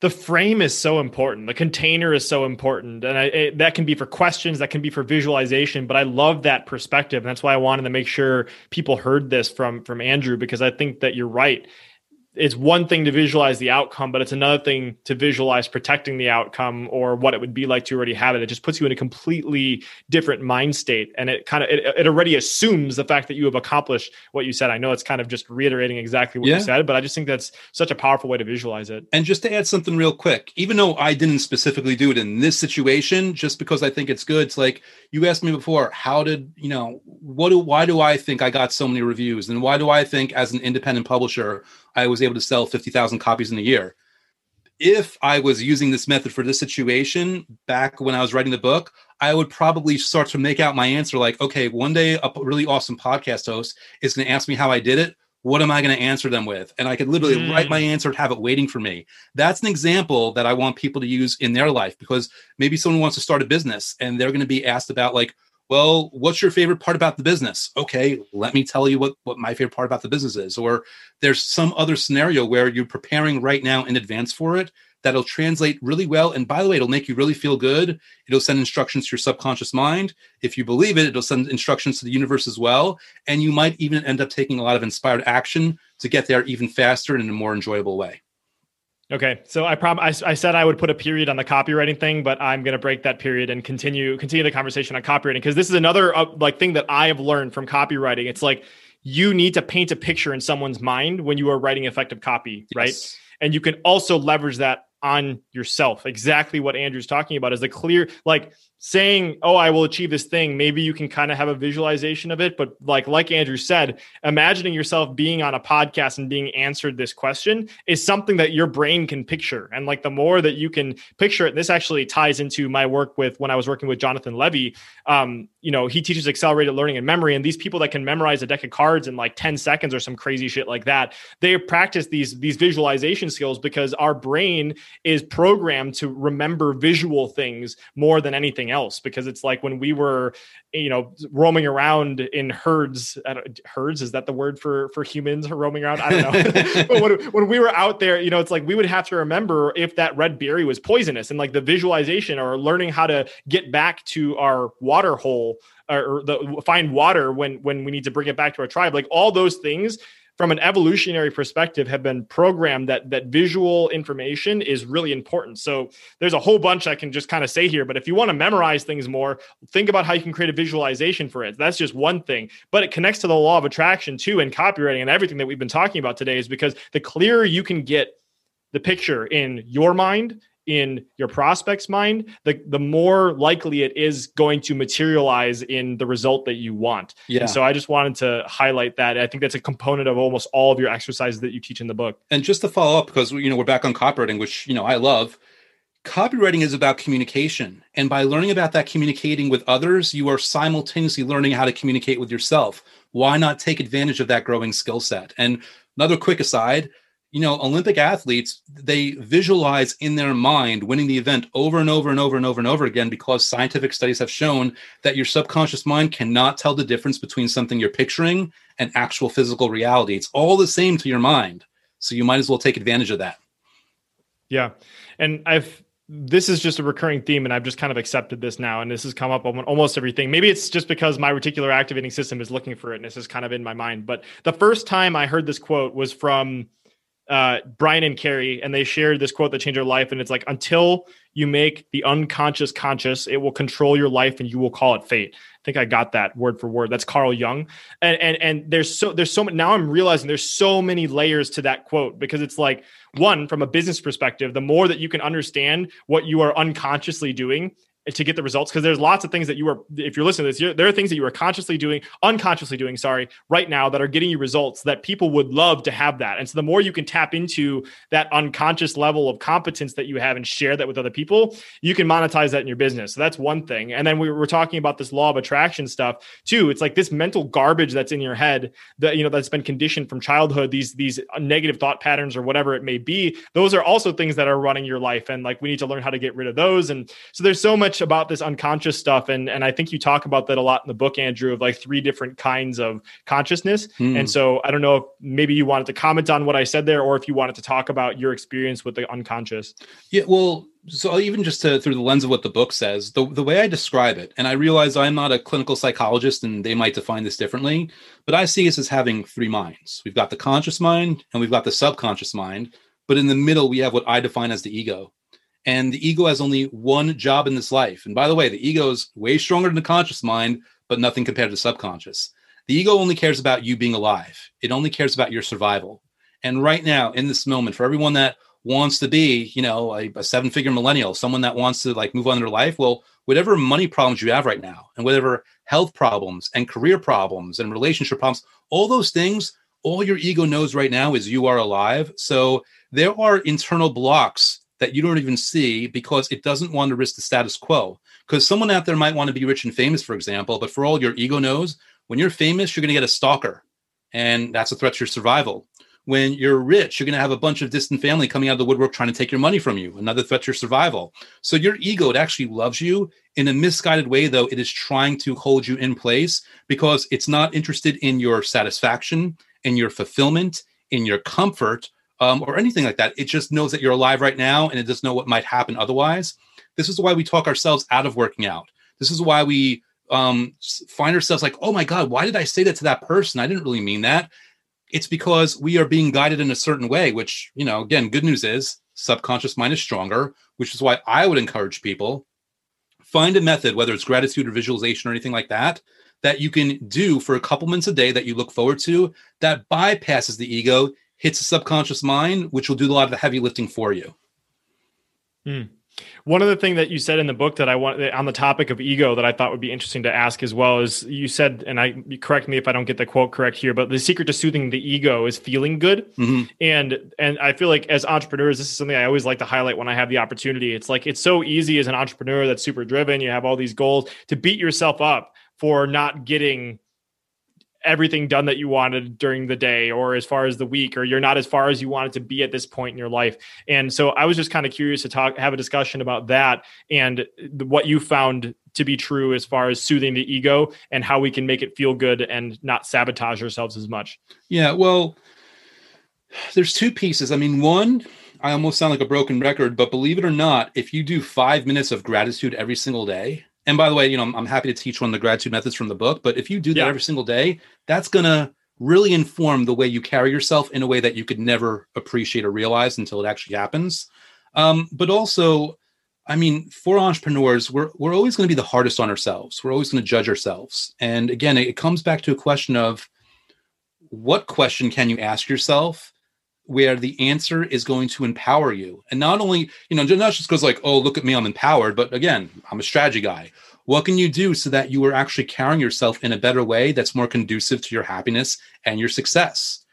The frame is so important. The container is so important. And that can be for questions, that can be for visualization, but I love that perspective. And that's why I wanted to make sure people heard this from Andrew, because I think that you're right. It's one thing to visualize the outcome, but it's another thing to visualize protecting the outcome or what it would be like to already have it. It just puts you in a completely different mind state. And it kind of, it already assumes the fact that you have accomplished what you said. I know it's kind of just reiterating exactly what you said, but I just think that's such a powerful way to visualize it. And just to add something real quick, even though I didn't specifically do it in this situation, just because I think it's good. It's like you asked me before, why do I think I got so many reviews? And why do I think as an independent publisher, I was able to sell 50,000 copies in a year? If I was using this method for this situation back when I was writing the book, I would probably start to make out my answer like, okay, one day a really awesome podcast host is going to ask me how I did it. What am I going to answer them with? And I could literally write my answer and have it waiting for me. That's an example that I want people to use in their life, because maybe someone wants to start a business and they're going to be asked about like, well, what's your favorite part about the business? Okay, let me tell you what my favorite part about the business is. Or there's some other scenario where you're preparing right now in advance for it that'll translate really well. And by the way, it'll make you really feel good. It'll send instructions to your subconscious mind. If you believe it, it'll send instructions to the universe as well. And you might even end up taking a lot of inspired action to get there even faster and in a more enjoyable way. Okay. So I said I would put a period on the copywriting thing, but I'm going to break that period and continue the conversation on copywriting. Cause this is another thing that I have learned from copywriting. It's like, you need to paint a picture in someone's mind when you are writing effective copy, right? Yes. And you can also leverage that on yourself. Exactly what Andrew's talking about is the clear, like saying, oh, I will achieve this thing. Maybe you can kind of have a visualization of it. But like Andrew said, imagining yourself being on a podcast and being answered this question is something that your brain can picture. And like the more that you can picture it, this actually ties into my work with when I was working with Jonathan Levy. He teaches accelerated learning and memory. And these people that can memorize a deck of cards in like 10 seconds or some crazy shit like that, they practice these visualization skills because our brain is programmed to remember visual things more than anything else. Because it's like when we were, roaming around in herds, herds, is that the word for humans roaming around? I don't know. But when we were out there, it's like we would have to remember if that red berry was poisonous, and like the visualization or learning how to get back to our water hole or find water when we need to bring it back to our tribe, like all those things from an evolutionary perspective have been programmed that visual information is really important. So there's a whole bunch I can just kind of say here, but if you want to memorize things more, think about how you can create a visualization for it. That's just one thing, but it connects to the law of attraction too, and copywriting and everything that we've been talking about today, is because the clearer you can get the picture in your mind, in your prospect's mind, the more likely it is going to materialize in the result that you want. Yeah. And so I just wanted to highlight that. I think that's a component of almost all of your exercises that you teach in the book. And just to follow up, because we're back on copywriting, which I love. Copywriting is about communication. And by learning about that communicating with others, you are simultaneously learning how to communicate with yourself. Why not take advantage of that growing skill set? And another quick aside, Olympic athletes, they visualize in their mind winning the event over and over and over and over and over again, because scientific studies have shown that your subconscious mind cannot tell the difference between something you're picturing and actual physical reality. It's all the same to your mind. So you might as well take advantage of that. Yeah. And I've this is just a recurring theme, and I've just kind of accepted this now. And this has come up on almost everything. Maybe it's just because my reticular activating system is looking for it, and this is kind of in my mind. But the first time I heard this quote was from Brian and Carrie, and they shared this quote that changed their life. And it's like, until you make the unconscious conscious, it will control your life and you will call it fate. I think I got that word for word. That's Carl Jung. And there's so many, now I'm realizing there's so many layers to that quote, because it's like, one, from a business perspective, the more that you can understand what you are unconsciously doing to get the results, because there's lots of things that you are, if you're listening to this, there are things that you are unconsciously doing right now that are getting you results that people would love to have that. And so the more you can tap into that unconscious level of competence that you have and share that with other people, you can monetize that in your business. So that's one thing. And then we were talking about this law of attraction stuff too. It's like this mental garbage that's in your head that, you know, that's been conditioned from childhood, these negative thought patterns or whatever it may be. Those are also things that are running your life. And like, we need to learn how to get rid of those. And so there's so much about this unconscious stuff. And I think you talk about that a lot in the book, Andrew, of like three different kinds of consciousness. And so I don't know if maybe you wanted to comment on what I said there, or if you wanted to talk about your experience with the unconscious. Yeah, well, so even just through the lens of what the book says, the way I describe it, and I realize I'm not a clinical psychologist and they might define this differently, but I see us as having three minds. We've got the conscious mind and we've got the subconscious mind, but in the middle, we have what I define as the ego. And the ego has only one job in this life. And by the way, the ego is way stronger than the conscious mind, but nothing compared to the subconscious. The ego only cares about you being alive. It only cares about your survival. And right now, in this moment, for everyone that wants to be, you know, a seven-figure millennial, someone that wants to like move on in their life, well, whatever money problems you have right now, and whatever health problems and career problems and relationship problems, all those things, all your ego knows right now is you are alive. So there are internal blocks that you don't even see, because it doesn't want to risk the status quo. Because someone out there might want to be rich and famous, for example, but for all your ego knows, when you're famous, you're going to get a stalker. And that's a threat to your survival. When you're rich, you're going to have a bunch of distant family coming out of the woodwork trying to take your money from you. Another threat to your survival. So your ego, it actually loves you. In a misguided way, though, it is trying to hold you in place because it's not interested in your satisfaction, in your fulfillment, in your comfort, or anything like that. It just knows that you're alive right now, and it doesn't know what might happen otherwise. This is why we talk ourselves out of working out. This is why we find ourselves like, oh my God, why did I say that to that person? I didn't really mean that. It's because we are being guided in a certain way, which, you know, again, good news is subconscious mind is stronger, which is why I would encourage people, find a method, whether it's gratitude or visualization or anything like that, that you can do for a couple minutes a day that you look forward to, that bypasses the ego, hits the subconscious mind, which will do a lot of the heavy lifting for you. One other thing that you said in the book that I want on the topic of ego that I thought would be interesting to ask as well is you said, and I correct me if I don't get the quote correct here, but the secret to soothing the ego is feeling good. And I feel like as entrepreneurs, this is something I always like to highlight when I have the opportunity. It's like, it's so easy as an entrepreneur that's super driven. You have all these goals to beat yourself up for not getting everything done that you wanted during the day or as far as the week, or you're not as far as you wanted to be at this point in your life. And so I was just kind of curious to have a discussion about that and what you found to be true as far as soothing the ego and how we can make it feel good and not sabotage ourselves as much. Yeah. Well, there's two pieces. I mean, one, I almost sound like a broken record, but believe it or not, if you do 5 minutes of gratitude every single day, and by the way, you know, I'm happy to teach one of the gratitude methods from the book, but if you do that every single day, that's going to really inform the way you carry yourself in a way that you could never appreciate or realize until it actually happens. But also, I mean, for entrepreneurs, we're always going to be the hardest on ourselves. We're always going to judge ourselves. And again, it comes back to a question of what question can you ask yourself where the answer is going to empower you. And not only, you know, not just because like, oh, look at me, I'm empowered, but again, I'm a strategy guy. What can you do so that you are actually carrying yourself in a better way that's more conducive to your happiness and your success?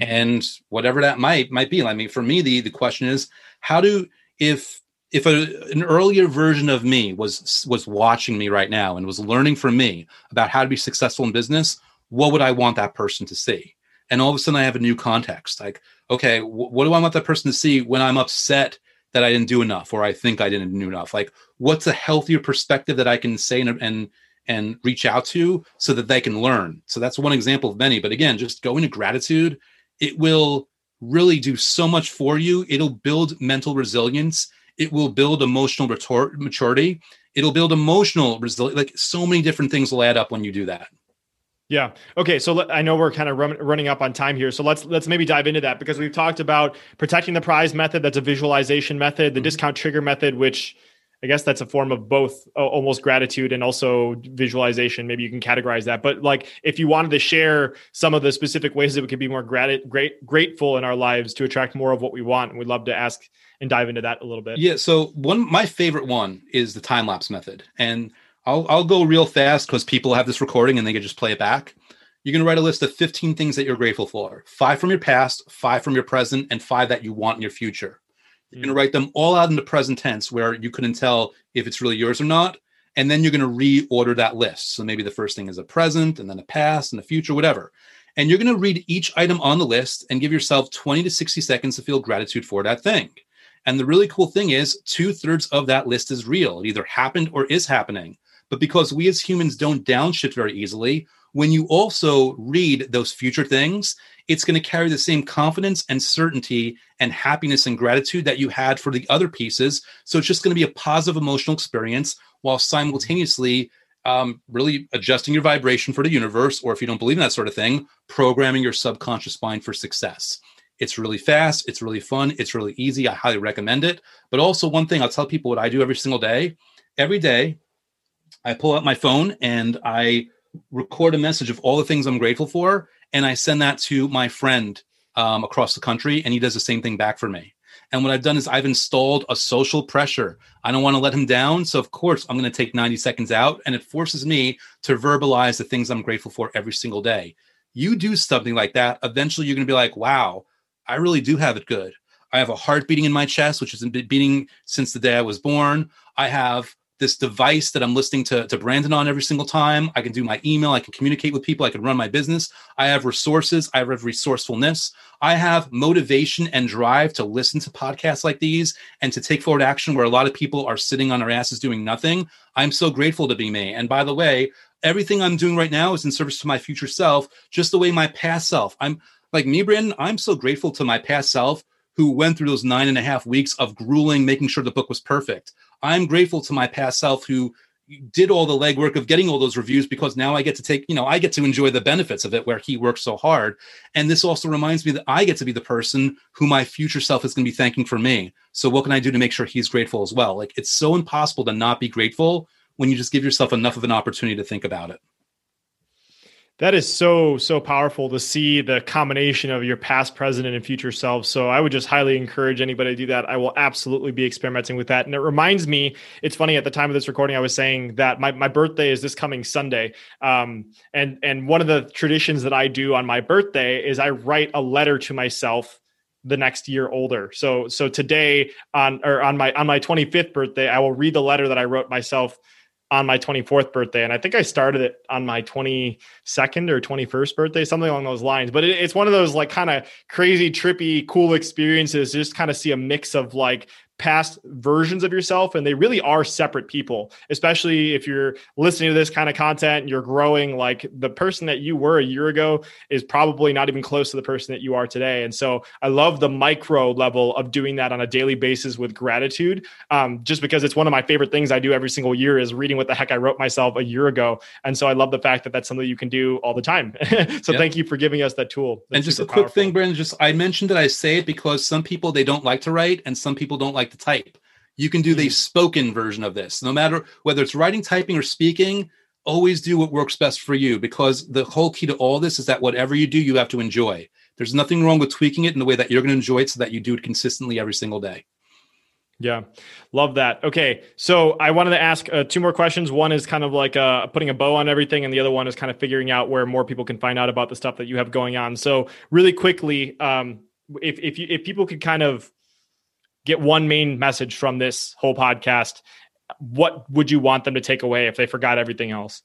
And whatever that might be. I mean, for me, the question is, how do, if an earlier version of me was watching me right now and was learning from me about how to be successful in business, what would I want that person to see? And all of a sudden I have a new context. Like, okay, what do I want that person to see when I'm upset that I didn't do enough or I think I didn't do enough? Like, what's a healthier perspective that I can say and reach out to so that they can learn? So that's one example of many. But again, just go into gratitude. It will really do so much for you. It'll build mental resilience. It will build emotional maturity. It'll build emotional resilience. Like, so many different things will add up when you do that. Yeah. Okay. So I know we're kind of running up on time here. So let's maybe dive into that, because we've talked about protecting the prize method. That's a visualization method, the discount trigger method, which I guess that's a form of both almost gratitude and also visualization. Maybe you can categorize that. But like, if you wanted to share some of the specific ways that we could be more grateful in our lives to attract more of what we want, and we'd love to ask and dive into that a little bit. Yeah. So my favorite one is the time lapse method. And I'll go real fast because people have this recording and they can just play it back. You're going to write a list of 15 things that you're grateful for, 5 from your past, 5 from your present, and 5 that you want in your future. You're going to write them all out in the present tense where you couldn't tell if it's really yours or not. And then you're going to reorder that list. So maybe the first thing is a present, and then a past and a future, whatever. And you're going to read each item on the list and give yourself 20 to 60 seconds to feel gratitude for that thing. And the really cool thing is 2/3 of that list is real. It either happened or is happening. But because we as humans don't downshift very easily, when you also read those future things, it's going to carry the same confidence and certainty and happiness and gratitude that you had for the other pieces. So it's just going to be a positive emotional experience while simultaneously really adjusting your vibration for the universe, or if you don't believe in that sort of thing, programming your subconscious mind for success. It's really fast. It's really fun. It's really easy. I highly recommend it. But also, one thing I'll tell people what I do every single day. Every day, I pull out my phone and I record a message of all the things I'm grateful for. And I send that to my friend across the country. And he does the same thing back for me. And what I've done is I've installed a social pressure. I don't want to let him down. So of course, I'm going to take 90 seconds out. And it forces me to verbalize the things I'm grateful for every single day. You do something like that, eventually you're going to be like, wow, I really do have it good. I have a heart beating in my chest, which has been beating since the day I was born. I have this device that I'm listening to Brandon on every single time. I can do my email. I can communicate with people. I can run my business. I have resources. I have resourcefulness. I have motivation and drive to listen to podcasts like these and to take forward action where a lot of people are sitting on their asses doing nothing. I'm so grateful to be me. And by the way, everything I'm doing right now is in service to my future self, just the way my past self. I'm like me, Brandon, I'm so grateful to my past self who went through those 9.5 weeks of grueling, making sure the book was perfect. I'm grateful to my past self who did all the legwork of getting all those reviews, because now I get to take, I get to enjoy the benefits of it where he worked so hard. And this also reminds me that I get to be the person who my future self is going to be thanking for me. So what can I do to make sure he's grateful as well? Like, it's so impossible to not be grateful when you just give yourself enough of an opportunity to think about it. That is so, so powerful to see the combination of your past, present, and future selves. So I would just highly encourage anybody to do that. I will absolutely be experimenting with that. And it reminds me, it's funny, at the time of this recording, I was saying that my birthday is this coming Sunday. And one of the traditions that I do on my birthday is I write a letter to myself the next year older. So today on my 25th birthday, I will read the letter that I wrote myself on my 24th birthday. And I think I started it on my 22nd or 21st birthday, something along those lines. But it's one of those like kind of crazy, trippy, cool experiences, just kind of see a mix of like past versions of yourself. And they really are separate people, especially if you're listening to this kind of content and you're growing. Like, the person that you were a year ago is probably not even close to the person that you are today. And so I love the micro level of doing that on a daily basis with gratitude, just because it's one of my favorite things I do every single year is reading what the heck I wrote myself a year ago. And so I love the fact that that's something you can do all the time. So thank you for giving us that tool. That's and just a quick powerful thing, Brandon, I mentioned that I say it because some people, they don't like to write, and some people don't like to type. You can do the spoken version of this. No matter whether it's writing, typing, or speaking, always do what works best for you, because the whole key to all this is that whatever you do, you have to enjoy. There's nothing wrong with tweaking it in the way that you're going to enjoy it so that you do it consistently every single day. Yeah. Love that. Okay. So I wanted to ask 2 more questions. One is kind of like putting a bow on everything. And the other one is kind of figuring out where more people can find out about the stuff that you have going on. So really quickly, if people could kind of get one main message from this whole podcast, what would you want them to take away if they forgot everything else?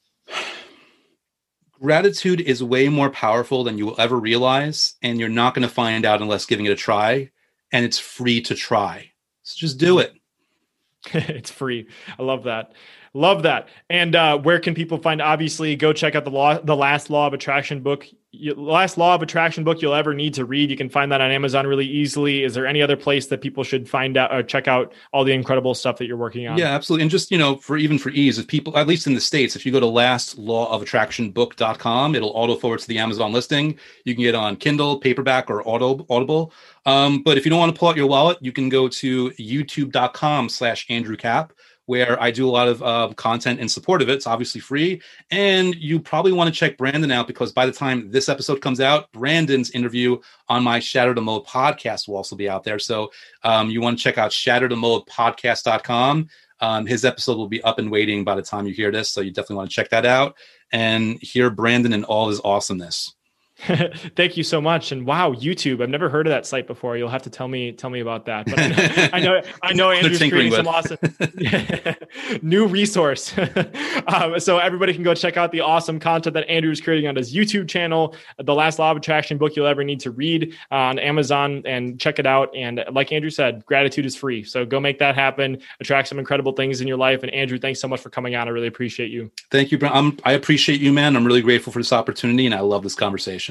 Gratitude is way more powerful than you will ever realize. And you're not going to find out unless giving it a try. And it's free to try. So just do it. It's free. I love that. Love that. And where can people find, obviously go check out the last law of attraction book, last law of attraction book you'll ever need to read. You can find that on Amazon really easily. Is there any other place that people should find out or check out all the incredible stuff that you're working on? Yeah, absolutely. And just, you know, for even for ease, if people, at least in the States, if you go to lastlawofattractionbook.com, it'll auto forward to the Amazon listing. You can get on Kindle, paperback, or Audible. But if you don't want to pull out your wallet, you can go to youtube.com/AndrewKapp, where I do a lot of content in support of it. It's obviously free. And you probably want to check Brandon out, because by the time this episode comes out, Brandon's interview on my Shadow of the Mold podcast will also be out there. So you want to check out shatterthemoldpodcast.com. His episode will be up and waiting by the time you hear this. So you definitely want to check that out and hear Brandon and all his awesomeness. Thank you so much. And wow, YouTube, I've never heard of that site before. You'll have to tell me about that. But I know Andrew's creating some awesome new resource. So everybody can go check out the awesome content that Andrew's creating on his YouTube channel, The Last Law of Attraction Book You'll Ever Need to Read, on Amazon, and check it out. And like Andrew said, gratitude is free. So go make that happen, attract some incredible things in your life. And Andrew, thanks so much for coming on. I really appreciate you. Thank you, Brian. I appreciate you, man. I'm really grateful for this opportunity, and I love this conversation.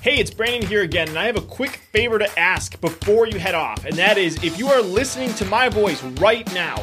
Hey, it's Brandon here again, and I have a quick favor to ask before you head off, and that is, if you are listening to my voice right now